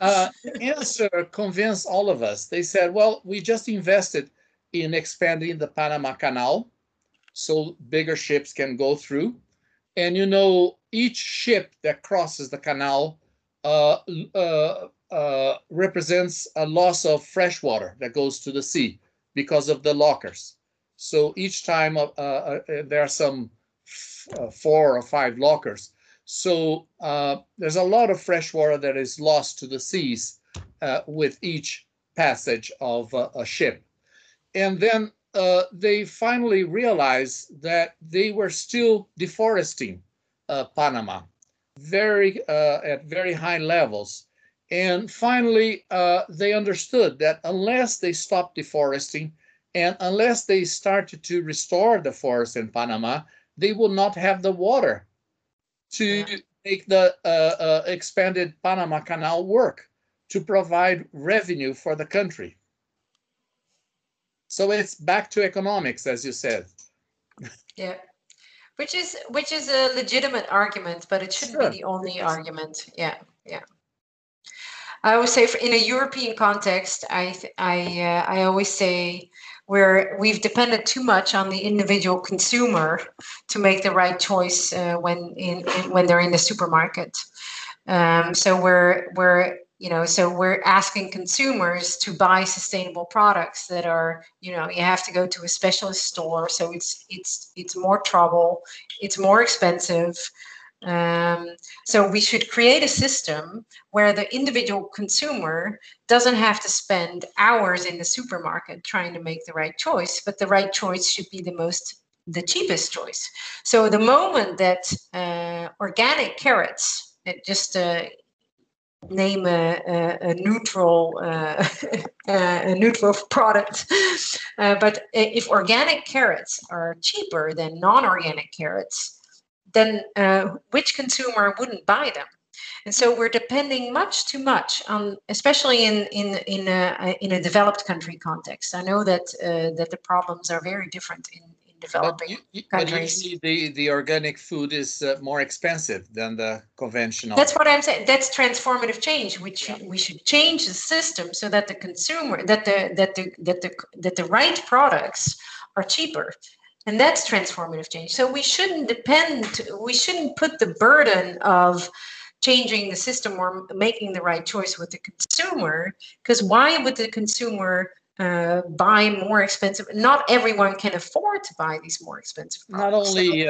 The answer convinced all of us. They said, well, we just invested in expanding the Panama Canal so bigger ships can go through. And, you know, each ship that crosses the canal represents a loss of fresh water that goes to the sea because of the lockers. So each time there are some 4 or 5 lockers. So there's a lot of fresh water that is lost to the seas with each passage of a ship. And then they finally realized that they were still deforesting Panama at very high levels. And finally, they understood that unless they stopped deforesting and unless they started to restore the forest in Panama, they will not have the water to make the expanded Panama Canal work, to provide revenue for the country. So it's back to economics, as you said. Yeah, which is a legitimate argument, but it shouldn't be the only argument. Yeah, yeah. I would say in a European context, I always say we've depended too much on the individual consumer to make the right choice when they're in the supermarket. So we're asking consumers to buy sustainable products that are, you know, you have to go to a specialist store. So it's more trouble. It's more expensive. So we should create a system where the individual consumer doesn't have to spend hours in the supermarket trying to make the right choice, but the right choice should be the cheapest choice. So the moment that organic carrots, just name a neutral a neutral product, but if organic carrots are cheaper than non-organic carrots, then which consumer wouldn't buy them? And so we're depending much too much on, especially in a developed country context. I know that that the problems are very different in developing countries. But you see, the organic food is more expensive than the conventional. That's what I'm saying. That's transformative change. We should change the system so that the consumer, that the right products are cheaper. And that's transformative change. So we shouldn't put the burden of changing the system or making the right choice with the consumer, because why would the consumer buy more expensive? Not everyone can afford to buy these more expensive products. Not only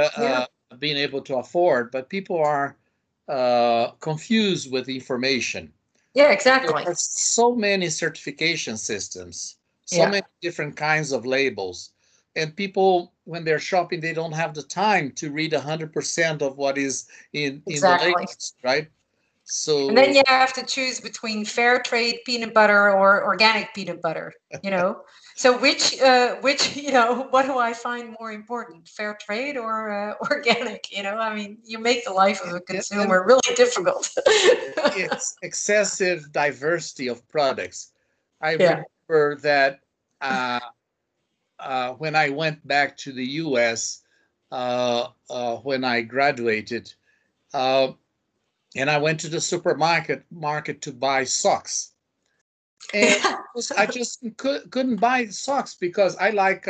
being able to afford, but people are confused with information. Yeah, exactly. There are so many certification systems, so many different kinds of labels. And people, when they're shopping, they don't have the time to read 100% of what is in the labels, right? So, and then you have to choose between fair trade peanut butter or organic peanut butter, you know? So which, you know, what do I find more important, fair trade or organic, you know? I mean, you make the life of a consumer really difficult. It's excessive diversity of products. I remember that... when I went back to the U.S. When I graduated, and I went to the supermarket to buy socks, and I just couldn't buy socks because I like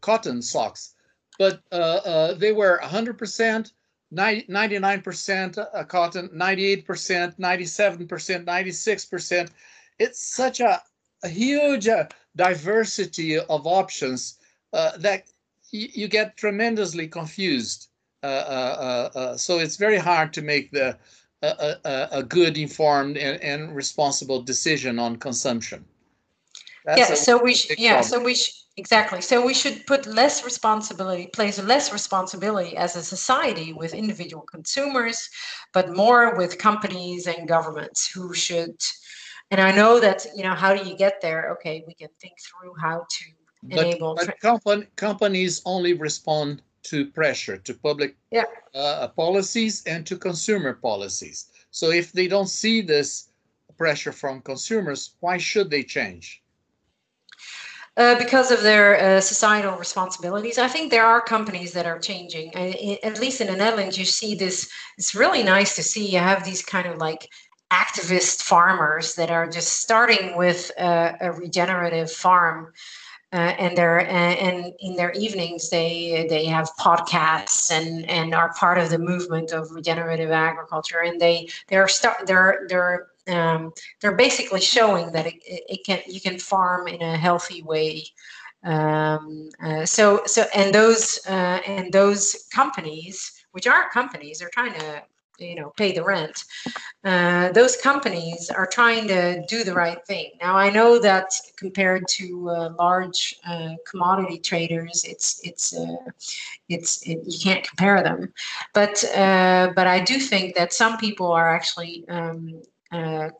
cotton socks, but they were 100%, 99% cotton, 98%, 97%, 96%. It's such a huge diversity of options that you get tremendously confused. So it's very hard to make the a good, informed, and responsible decision on consumption. Exactly. So we should place less responsibility as a society with individual consumers, but more with companies and governments who should. And I know that, you know, how do you get there? Okay, we can think through how to enable. But companies only respond to pressure, to public policies and to consumer policies. So if they don't see this pressure from consumers, why should they change? Because of their societal responsibilities. I think there are companies that are changing. At least in the Netherlands, you see this. It's really nice to see. You have these kind of like activist farmers that are just starting with a regenerative farm. And in their evenings, they have podcasts and are part of the movement of regenerative agriculture. And they're basically showing that you can farm in a healthy way. And those companies, which are companies, they're trying to pay the rent. Those companies are trying to do the right thing. Now, I know that compared to large commodity traders, you can't compare them. But I do think that some people are actually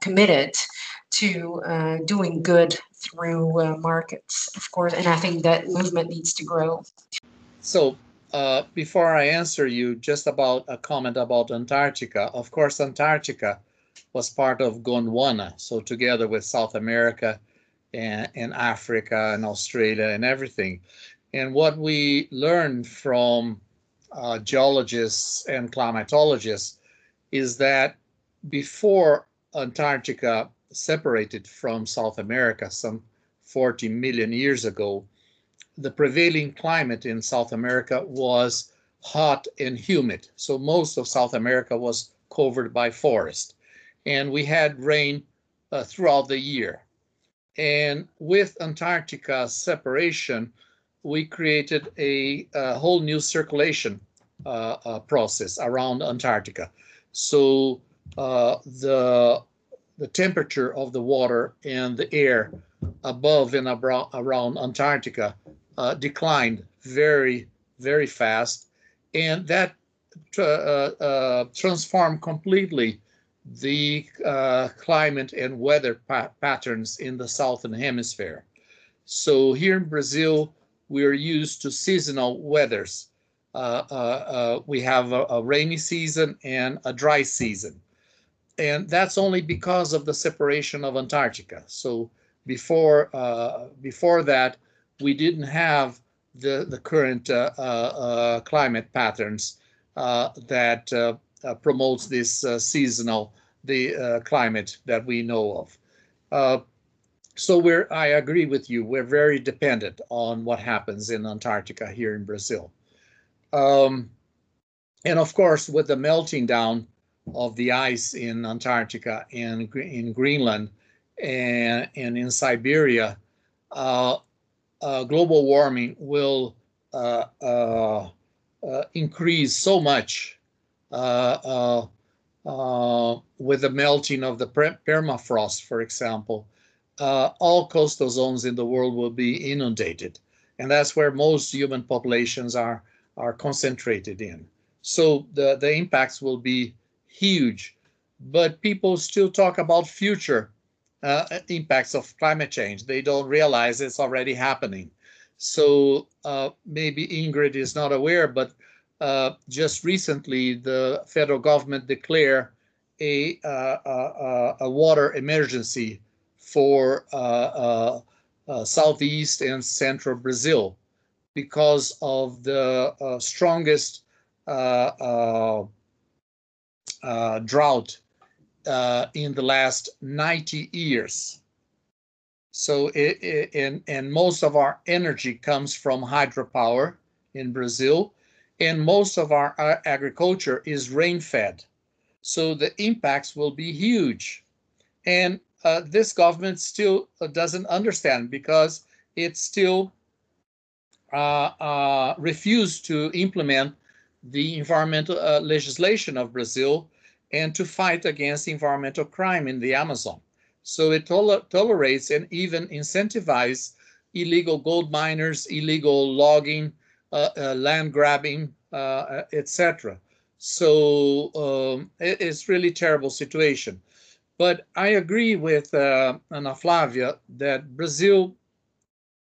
committed to doing good through markets, of course. And I think that movement needs to grow. So. Before I answer you, just about a comment about Antarctica. Of course, Antarctica was part of Gondwana, so together with South America and Africa and Australia and everything. And what we learned from geologists and climatologists is that before Antarctica separated from South America some 40 million years ago, the prevailing climate in South America was hot and humid. So most of South America was covered by forest. And we had rain throughout the year. And with Antarctica separation, we created a whole new circulation process around Antarctica. So the temperature of the water and the air above and around Antarctica declined very, very fast, and that transformed completely the climate and weather patterns in the southern hemisphere. So here in Brazil, we are used to seasonal weathers. We have a rainy season and a dry season, and that's only because of the separation of Antarctica. So before that, we didn't have the current climate patterns that promotes this seasonal climate that we know of. So I agree with you. We're very dependent on what happens in Antarctica here in Brazil. And of course, with the melting down of the ice in Antarctica and in Greenland and in Siberia, global warming will increase so much with the melting of the permafrost, for example. All coastal zones in the world will be inundated, and that's where most human populations are concentrated in. So the impacts will be huge, but people still talk about future impacts of climate change. They don't realize it's already happening. So maybe Ingrid is not aware, but just recently the federal government declared a water emergency for southeast and central Brazil because of the strongest drought in the last 90 years. So and most of our energy comes from hydropower in Brazil, and most of our agriculture is rain-fed. So the impacts will be huge. And this government still doesn't understand, because it still refused to implement the environmental legislation of Brazil and to fight against environmental crime in the Amazon. So it tolerates and even incentivizes illegal gold miners, illegal logging, land grabbing, etc. So it's really terrible situation. But I agree with Ana Flavia that Brazil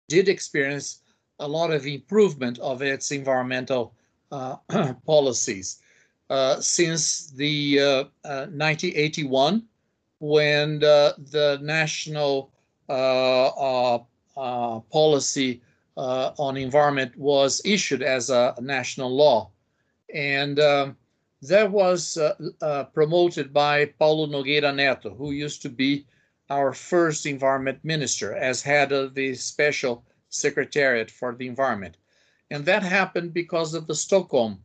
did experience a lot of improvement of its environmental policies. since the 1981, when the national policy on environment was issued as a national law. And that was promoted by Paulo Nogueira Neto, who used to be our first environment minister as head of the Special Secretariat for the Environment. And that happened because of the Stockholm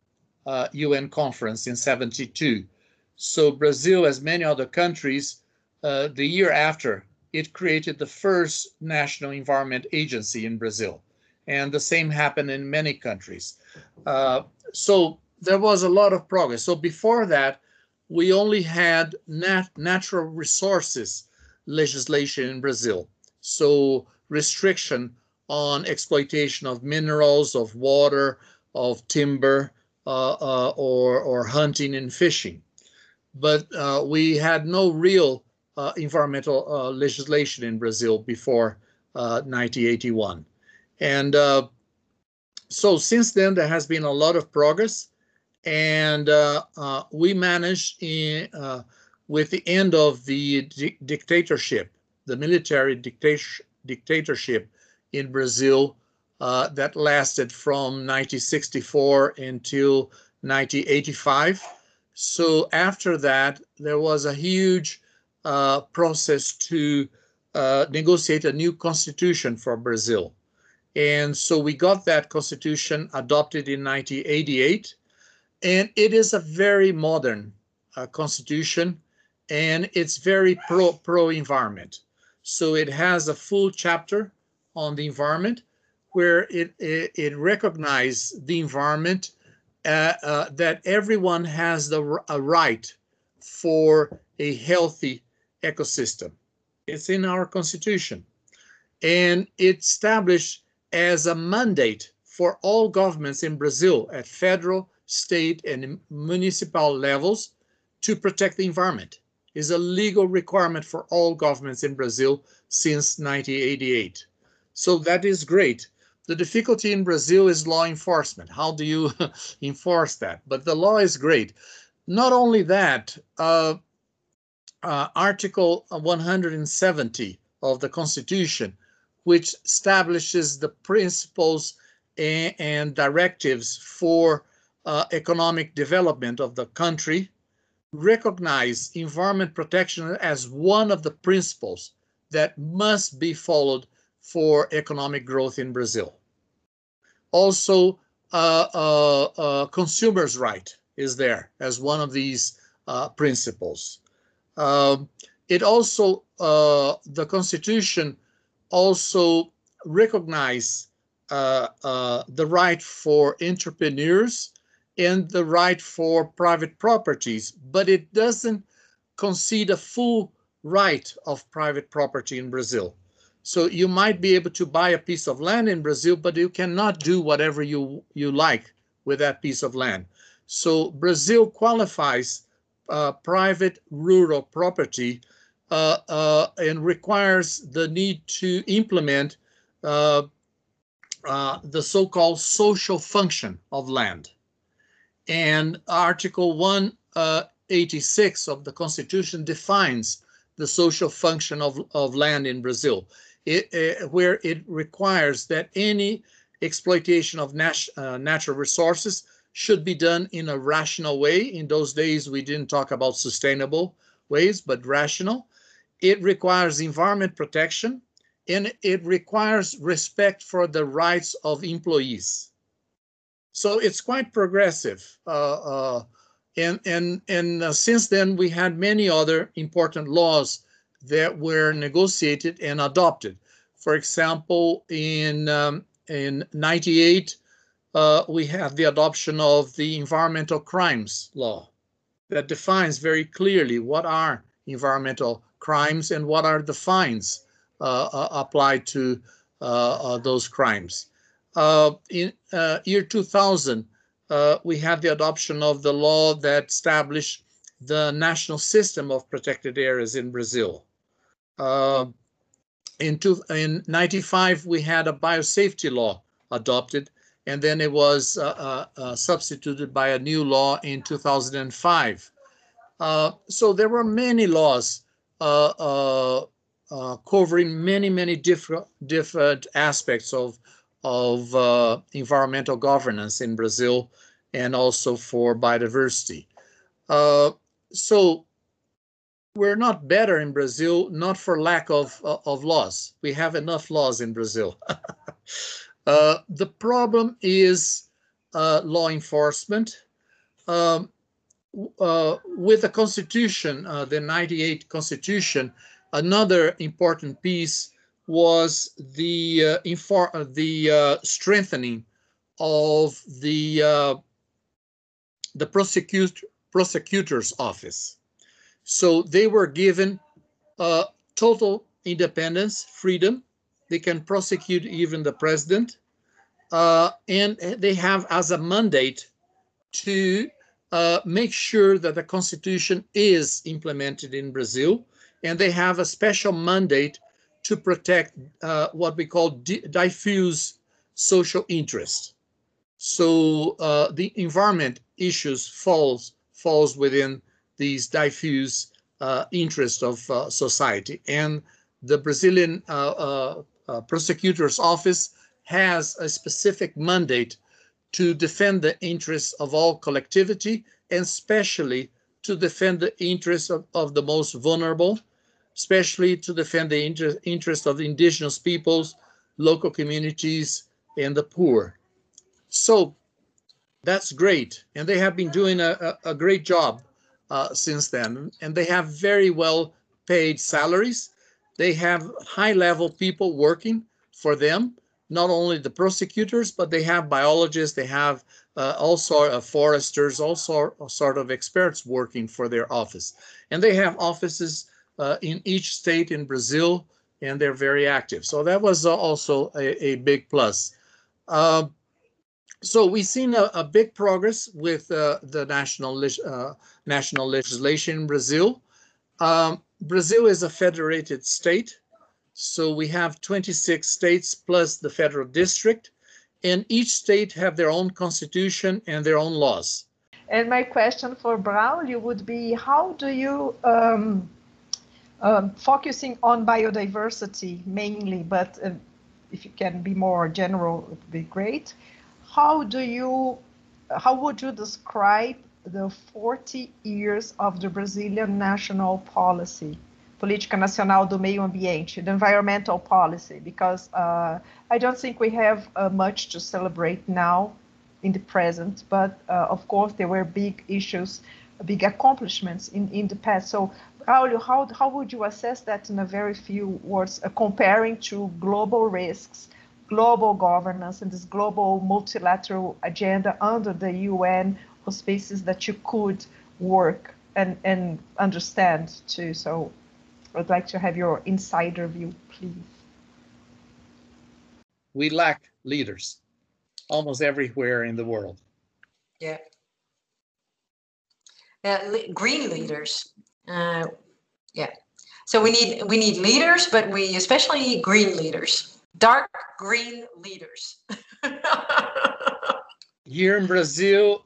UN conference in '72. So Brazil, as many other countries, the year after, it created the first national environment agency in Brazil. And the same happened in many countries. So there was a lot of progress. So before that, we only had natural resources legislation in Brazil. So restriction on exploitation of minerals, of water, of timber, or hunting and fishing. But we had no real environmental legislation in Brazil before 1981. And so since then, there has been a lot of progress. And we managed with the end of the dictatorship, the military dictatorship in Brazil that lasted from 1964 until 1985. So after that, there was a huge process to negotiate a new constitution for Brazil. And so we got that constitution adopted in 1988. And it is a very modern constitution, and it's very pro-environment. So it has a full chapter on the environment, where it recognizes the environment that everyone has a right for a healthy ecosystem. It's in our constitution, and it's established as a mandate for all governments in Brazil at federal, state and municipal levels to protect the environment. Is a legal requirement for all governments in Brazil since 1988. So that is great. The difficulty in Brazil is law enforcement. How do you enforce that? But the law is great. Not only that, Article 170 of the Constitution, which establishes the principles and directives for economic development of the country, recognize environment protection as one of the principles that must be followed for economic growth in Brazil. Also, consumers' right is there as one of these principles. It also, the Constitution also recognizes the right for entrepreneurs and the right for private properties, but it doesn't concede a full right of private property in Brazil. So you might be able to buy a piece of land in Brazil, but you cannot do whatever you like with that piece of land. So Brazil qualifies private rural property and requires the need to implement the so-called social function of land. And Article 186 of the Constitution defines the social function of land in Brazil, where it requires that any exploitation of natural resources should be done in a rational way. In those days, we didn't talk about sustainable ways, but rational. It requires environment protection, and it requires respect for the rights of employees. So it's quite progressive, and since then we had many other important laws that were negotiated and adopted. For example, in 1998, we had the adoption of the Environmental Crimes Law that defines very clearly what are environmental crimes and what are the fines applied to those crimes. In year 2000, we had the adoption of the law that established the national system of protected areas in Brazil. In 1995, we had a biosafety law adopted, and then it was substituted by a new law in 2005. So there were many laws covering many different aspects of environmental governance in Brazil, and also for biodiversity. So we're not better in Brazil, not for lack of laws. We have enough laws in Brazil. The problem is law enforcement. With the Constitution, the 98 Constitution, another important piece was the strengthening of the prosecutor's office. So they were given total independence, freedom. They can prosecute even the president, and they have as a mandate to make sure that the Constitution is implemented in Brazil, and they have a special mandate to protect what we call diffuse social interest. So the environment issues falls within these diffuse interests of society, and the Brazilian prosecutor's office has a specific mandate to defend the interests of all collectivity, and especially to defend the interests of the most vulnerable, especially to defend the interests of the indigenous peoples, local communities, and the poor. So that's great. And they have been doing a great job since then. And they have very well paid salaries. They have high level people working for them, not only the prosecutors, but they have biologists, they have all sorts of foresters, all sorts of experts working for their office. And they have offices in each state in Brazil, and they're very active. So that was also a big plus. So we've seen a big progress with the national legislation in Brazil. Brazil is a federated state, so we have 26 states plus the federal district, and each state have their own constitution and their own laws. And my question for Braulio would be, how do you focusing on biodiversity mainly, but if you can be more general, it would be great. How would you describe the 40 years of the Brazilian national policy, Política Nacional do Meio Ambiente, the environmental policy? Because I don't think we have much to celebrate now in the present, but of course there were big issues, big accomplishments in the past. So Braulio, how would you assess that in a very few words, comparing to global risks, global governance, and this global multilateral agenda under the UN, or spaces that you could work and understand too? So I'd like to have your insider view, please. We lack leaders almost everywhere in the world. Yeah. Green leaders. Yeah, so we need leaders, but we especially need green leaders, dark green leaders. Here in Brazil,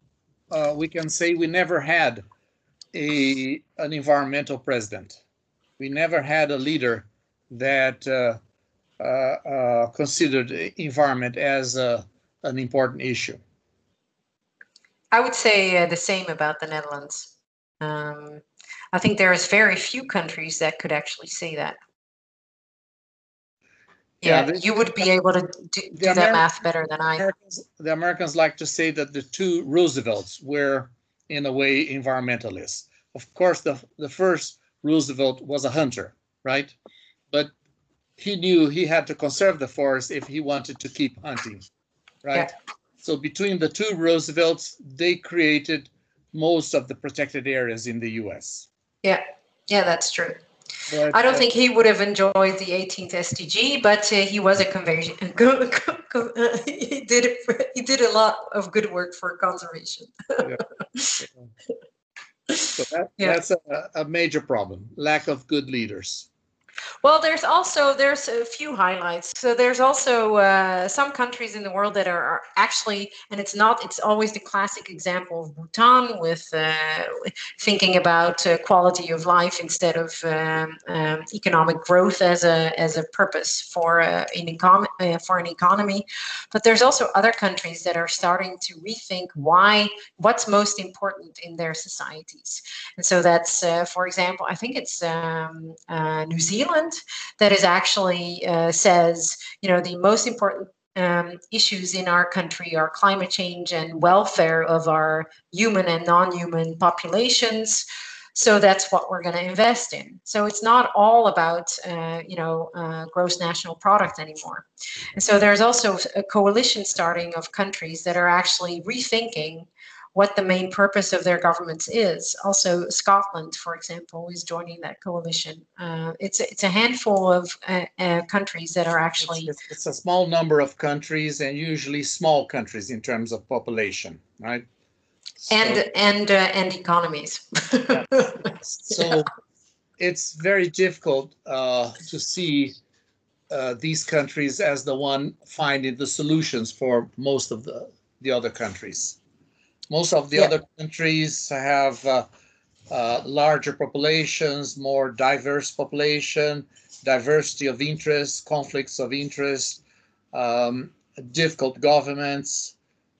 we can say we never had an environmental president. We never had a leader that considered environment as an important issue. I would say the same about the Netherlands. I think there is very few countries that could actually say that. Yeah, you would be able to do that math better than I. The Americans like to say that the two Roosevelts were, in a way, environmentalists. Of course, the first Roosevelt was a hunter, right? But he knew he had to conserve the forest if he wanted to keep hunting, right? Yeah. So between the two Roosevelts, they created most of the protected areas in the US. Yeah, yeah, that's true. But I don't think he would have enjoyed the 18th SDG, but he was a conservation. He did a lot of good work for conservation. Yeah. So that's a major problem: lack of good leaders. Well, there's a few highlights. So there's also some countries in the world that are actually, and it's always the classic example of Bhutan with thinking about quality of life instead of economic growth as a purpose for an economy. But there's also other countries that are starting to rethink what's most important in their societies. And so that's, for example, I think it's New Zealand that is actually says, you know, the most important issues in our country are climate change and welfare of our human and non-human populations. So that's what we're going to invest in. So it's not all about, gross national product anymore. And so there's also a coalition starting of countries that are actually rethinking what the main purpose of their governments is. Also, Scotland, for example, is joining that coalition. It's a handful of countries that are actually... It's a small number of countries, and usually small countries in terms of population, right? So, and economies. Yeah. So it's very difficult to see these countries as the one finding the solutions for most of the other countries. Most of the other countries have larger populations, more diverse population, diversity of interests, conflicts of interest, difficult governments.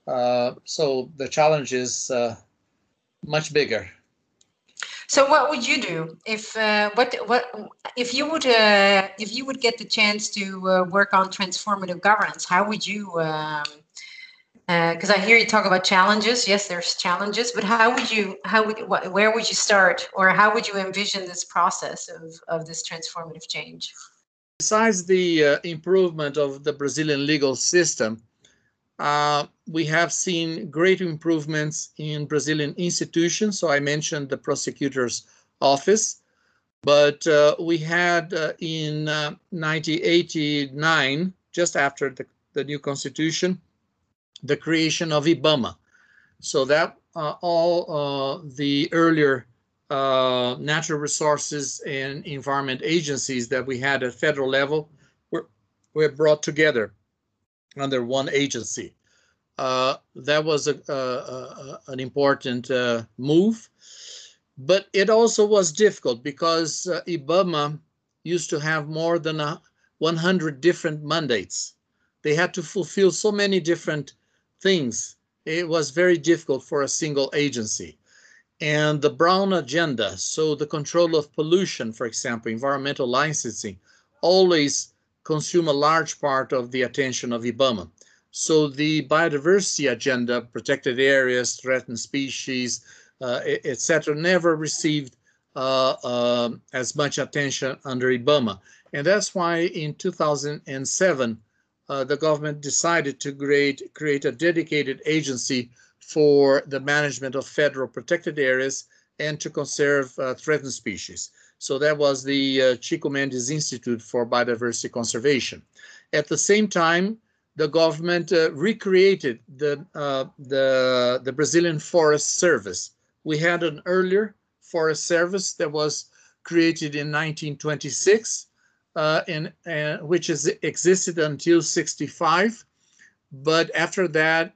So the challenge is much bigger. So what would you do if you would get the chance to work on transformative governance? How would you? Because I hear you talk about challenges. Yes, there's challenges, but where would you start, or how would you envision this process of this transformative change? Besides the improvement of the Brazilian legal system, we have seen great improvements in Brazilian institutions. So I mentioned the prosecutor's office, but we had in 1989, just after the new constitution, the creation of IBAMA, so that all the earlier natural resources and environment agencies that we had at federal level were brought together under one agency. That was an important move, but it also was difficult because IBAMA used to have more than 100 different mandates. They had to fulfill so many different things. It was very difficult for a single agency. And the Brown agenda, so the control of pollution, for example, environmental licensing, always consume a large part of the attention of IBAMA. So the biodiversity agenda, protected areas, threatened species, etc., never received as much attention under IBAMA. And that's why in 2007, the government decided to create a dedicated agency for the management of federal protected areas and to conserve threatened species. So that was the Chico Mendes Institute for Biodiversity Conservation. At the same time, the government recreated the Brazilian Forest Service. We had an earlier Forest Service that was created in 1926. Which existed until 1965, but after that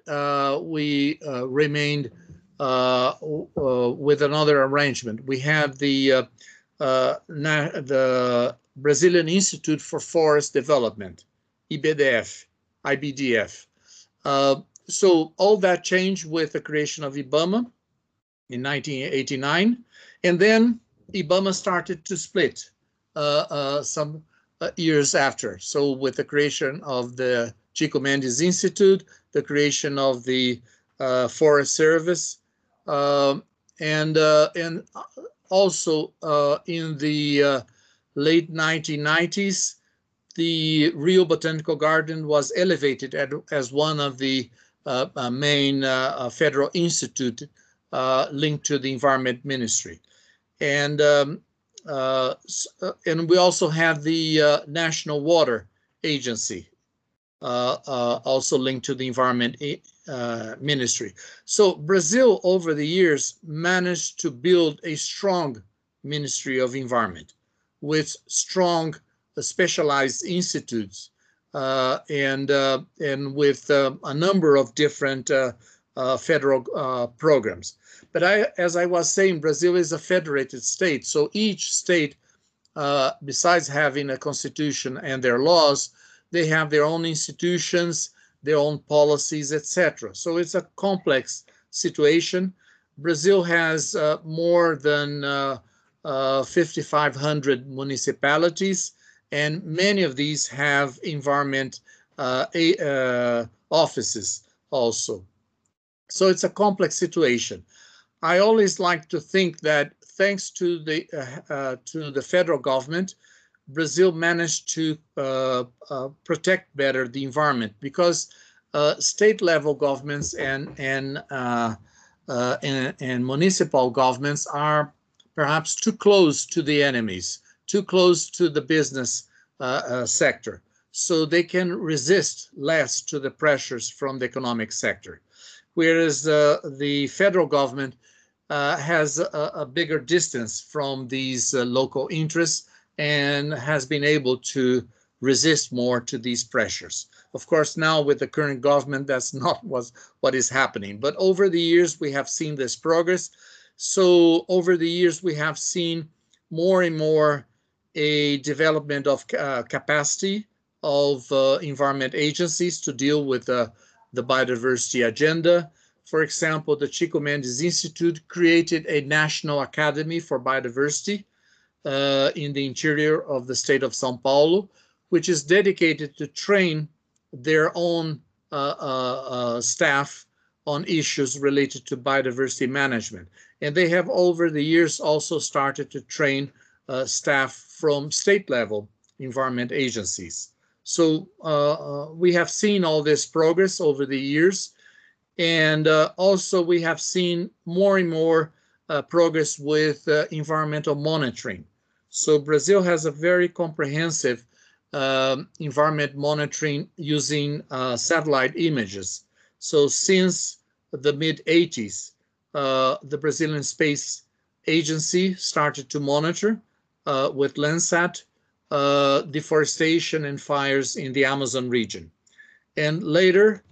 we remained with another arrangement. We had the Brazilian Institute for Forest Development, IBDF. So all that changed with the creation of IBAMA in 1989, and then IBAMA started to split. Some years after. So with the creation of the Chico Mendes Institute, the creation of the Forest Service, and also in the late 1990s, the Rio Botanical Garden was elevated as one of the main federal institute linked to the Environment Ministry. And we also have the National Water Agency, also linked to the Environment Ministry. So Brazil, over the years, managed to build a strong Ministry of Environment with strong specialized institutes and with a number of different federal programs. But as I was saying, Brazil is a federated state, so each state, besides having a constitution and their laws, they have their own institutions, their own policies, etc. So it's a complex situation. Brazil has more than 5,500 municipalities, and many of these have environment offices also. So it's a complex situation. I always like to think that thanks to the federal government, Brazil managed to protect better the environment, because state-level governments and municipal governments are perhaps too close to the enemies, too close to the business sector, so they can resist less to the pressures from the economic sector. Whereas the federal government has a bigger distance from these local interests and has been able to resist more to these pressures. Of course, now with the current government, that's not what is happening. But over the years, we have seen this progress. So over the years, we have seen more and more a development of capacity of environment agencies to deal with the biodiversity agenda. For example, the Chico Mendes Institute created a National Academy for Biodiversity in the interior of the state of São Paulo, which is dedicated to train their own staff on issues related to biodiversity management. And they have over the years also started to train staff from state-level environment agencies. So we have seen all this progress over the years, and also we have seen more and more progress with environmental monitoring. So Brazil has a very comprehensive environment monitoring using satellite images. So since the mid-80s, the Brazilian Space Agency started to monitor with Landsat deforestation and fires in the Amazon region. And later,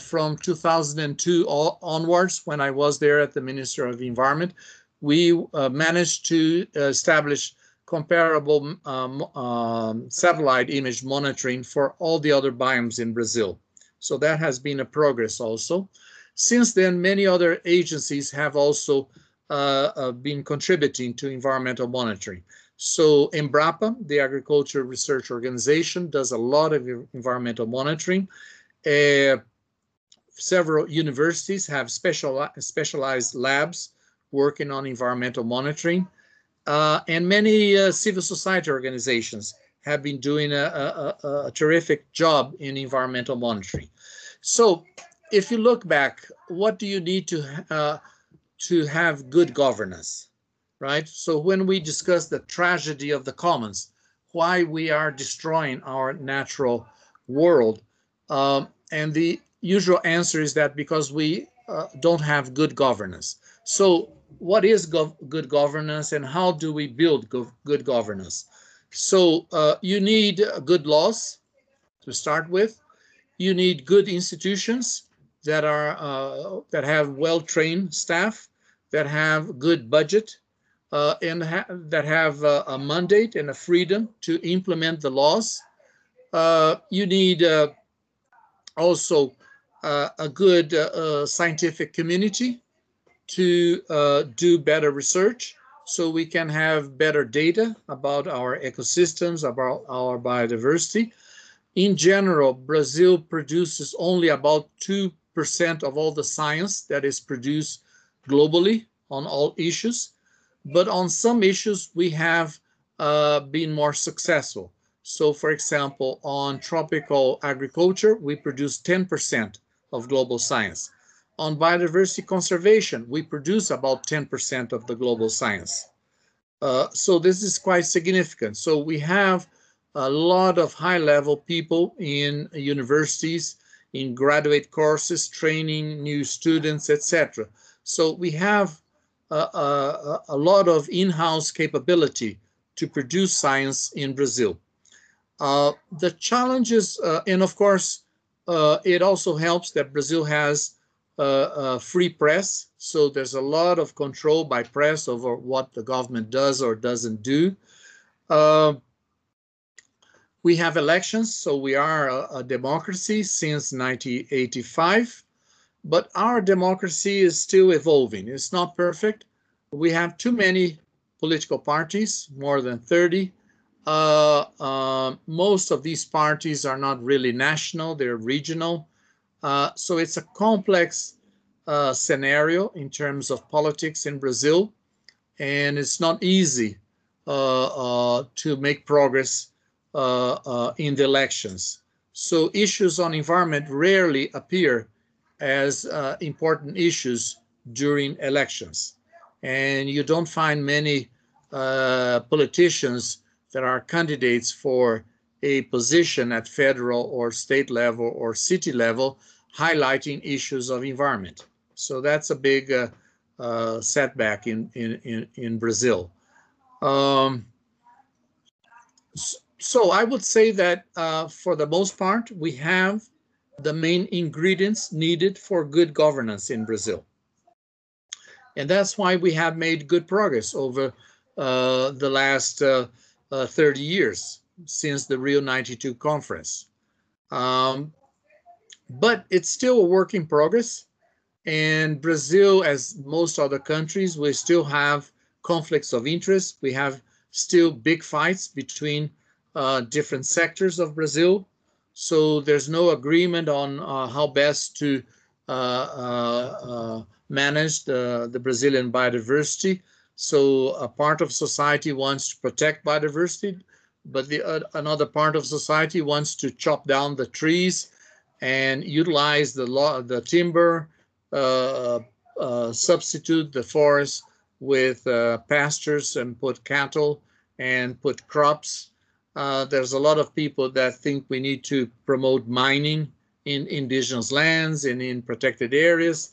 from 2002 onwards, when I was there at the Ministry of Environment, we managed to establish comparable satellite image monitoring for all the other biomes in Brazil. So that has been a progress also. Since then, many other agencies have also been contributing to environmental monitoring. So Embrapa, the Agriculture Research Organization, does a lot of environmental monitoring. Several universities have specialized labs working on environmental monitoring. And many civil society organizations have been doing a terrific job in environmental monitoring. So if you look back, what do you need to have good governance, right? So when we discuss the tragedy of the commons, why we are destroying our natural world, and the usual answer is that because we don't have good governance. So what is good governance, and how do we build good governance? So you need good laws to start with. You need good institutions that are that have well-trained staff, that have good budget, and that have a mandate and a freedom to implement the laws. You need also a good scientific community to do better research, so we can have better data about our ecosystems, about our biodiversity. In general, Brazil produces only about 2% of all the science that is produced globally on all issues, but on some issues we have been more successful. So for example, on tropical agriculture, we produce 10% of global science. On biodiversity conservation, we produce about 10% of the global science. So this is quite significant. So we have a lot of high-level people in universities, in graduate courses, training new students, etc. So we have a lot of in-house capability to produce science in Brazil. The challenges, and of course, it also helps that Brazil has a free press, so there's a lot of control by press over what the government does or doesn't do. We have elections, so we are a democracy since 1985, but our democracy is still evolving. It's not perfect. We have too many political parties, more than 30. Most of these parties are not really national, they're regional. So it's a complex scenario in terms of politics in Brazil, and it's not easy to make progress in the elections. So issues on environment rarely appear as important issues during elections. And you don't find many politicians that are candidates for a position at federal or state level or city level highlighting issues of environment. So that's a big setback in Brazil. So I would say that for the most part, we have the main ingredients needed for good governance in Brazil. And that's why we have made good progress over the last 30 years since the Rio 92 conference. But it's still a work in progress. And Brazil, as most other countries, we still have conflicts of interest. We have still big fights between different sectors of Brazil. So there's no agreement on how best to manage the Brazilian biodiversity. So a part of society wants to protect biodiversity, but another part of society wants to chop down the trees and utilize the timber, substitute the forest with pastures and put cattle and put crops. There's a lot of people that think we need to promote mining in indigenous lands and in protected areas.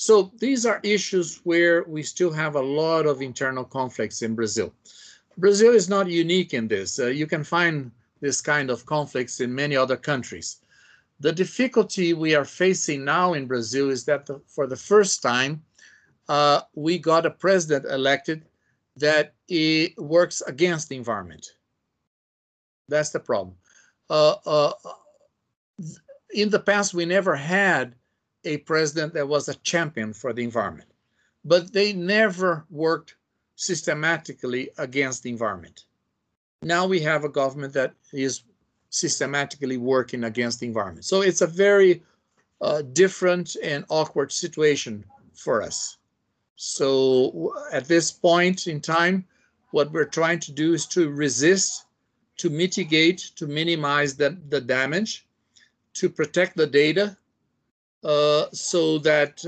So these are issues where we still have a lot of internal conflicts in Brazil. Brazil is not unique in this. You can find this kind of conflicts in many other countries. The difficulty we are facing now in Brazil is that for the first time, we got a president elected that works against the environment. That's the problem. In the past, we never had a president that was a champion for the environment, but they never worked systematically against the environment. Now we have a government that is systematically working against the environment. So it's a very different and awkward situation for us. So at this point in time, what we're trying to do is to resist, to mitigate, to minimize the damage, to protect the data, so that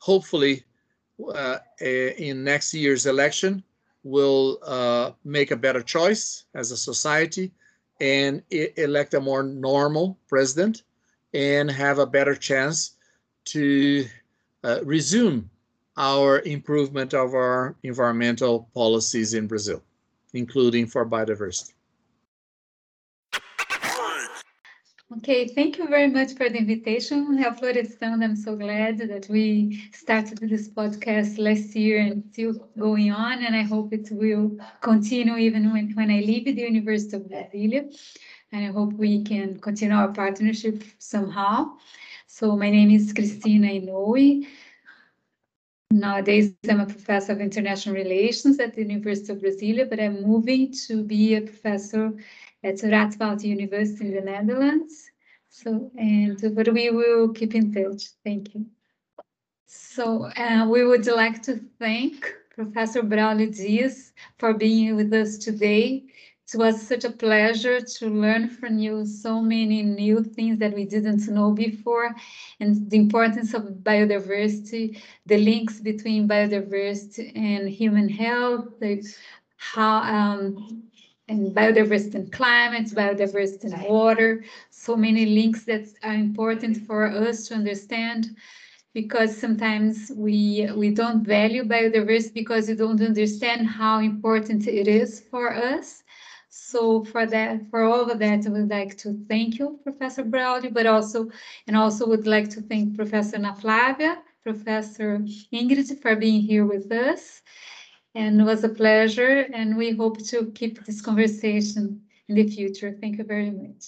hopefully in next year's election we'll make a better choice as a society and elect a more normal president and have a better chance to resume our improvement of our environmental policies in Brazil, including for biodiversity. Okay, thank you very much for the invitation, Hellflorestando. I'm so glad that we started this podcast last year and still going on, and I hope it will continue even when I leave the University of Brasília, and I hope we can continue our partnership somehow. So my name is Cristina Inoue. Nowadays, I'm a professor of international relations at the University of Brasília, but I'm moving to be a professor at Radboud University in the Netherlands. So, but we will keep in touch. Thank you. So we would like to thank Professor Braulio Dias for being with us today. It was such a pleasure to learn from you so many new things that we didn't know before, and the importance of biodiversity, the links between biodiversity and human health, how and biodiversity and climate, biodiversity and water, so many links that are important for us to understand. because sometimes we don't value biodiversity because we don't understand how important it is for us. So for that, for all of that, I would like to thank you, Professor Braulio, but also would like to thank Professor Ana Flávia, Professor Ingrid for being here with us. And it was a pleasure, and we hope to keep this conversation in the future. Thank you very much.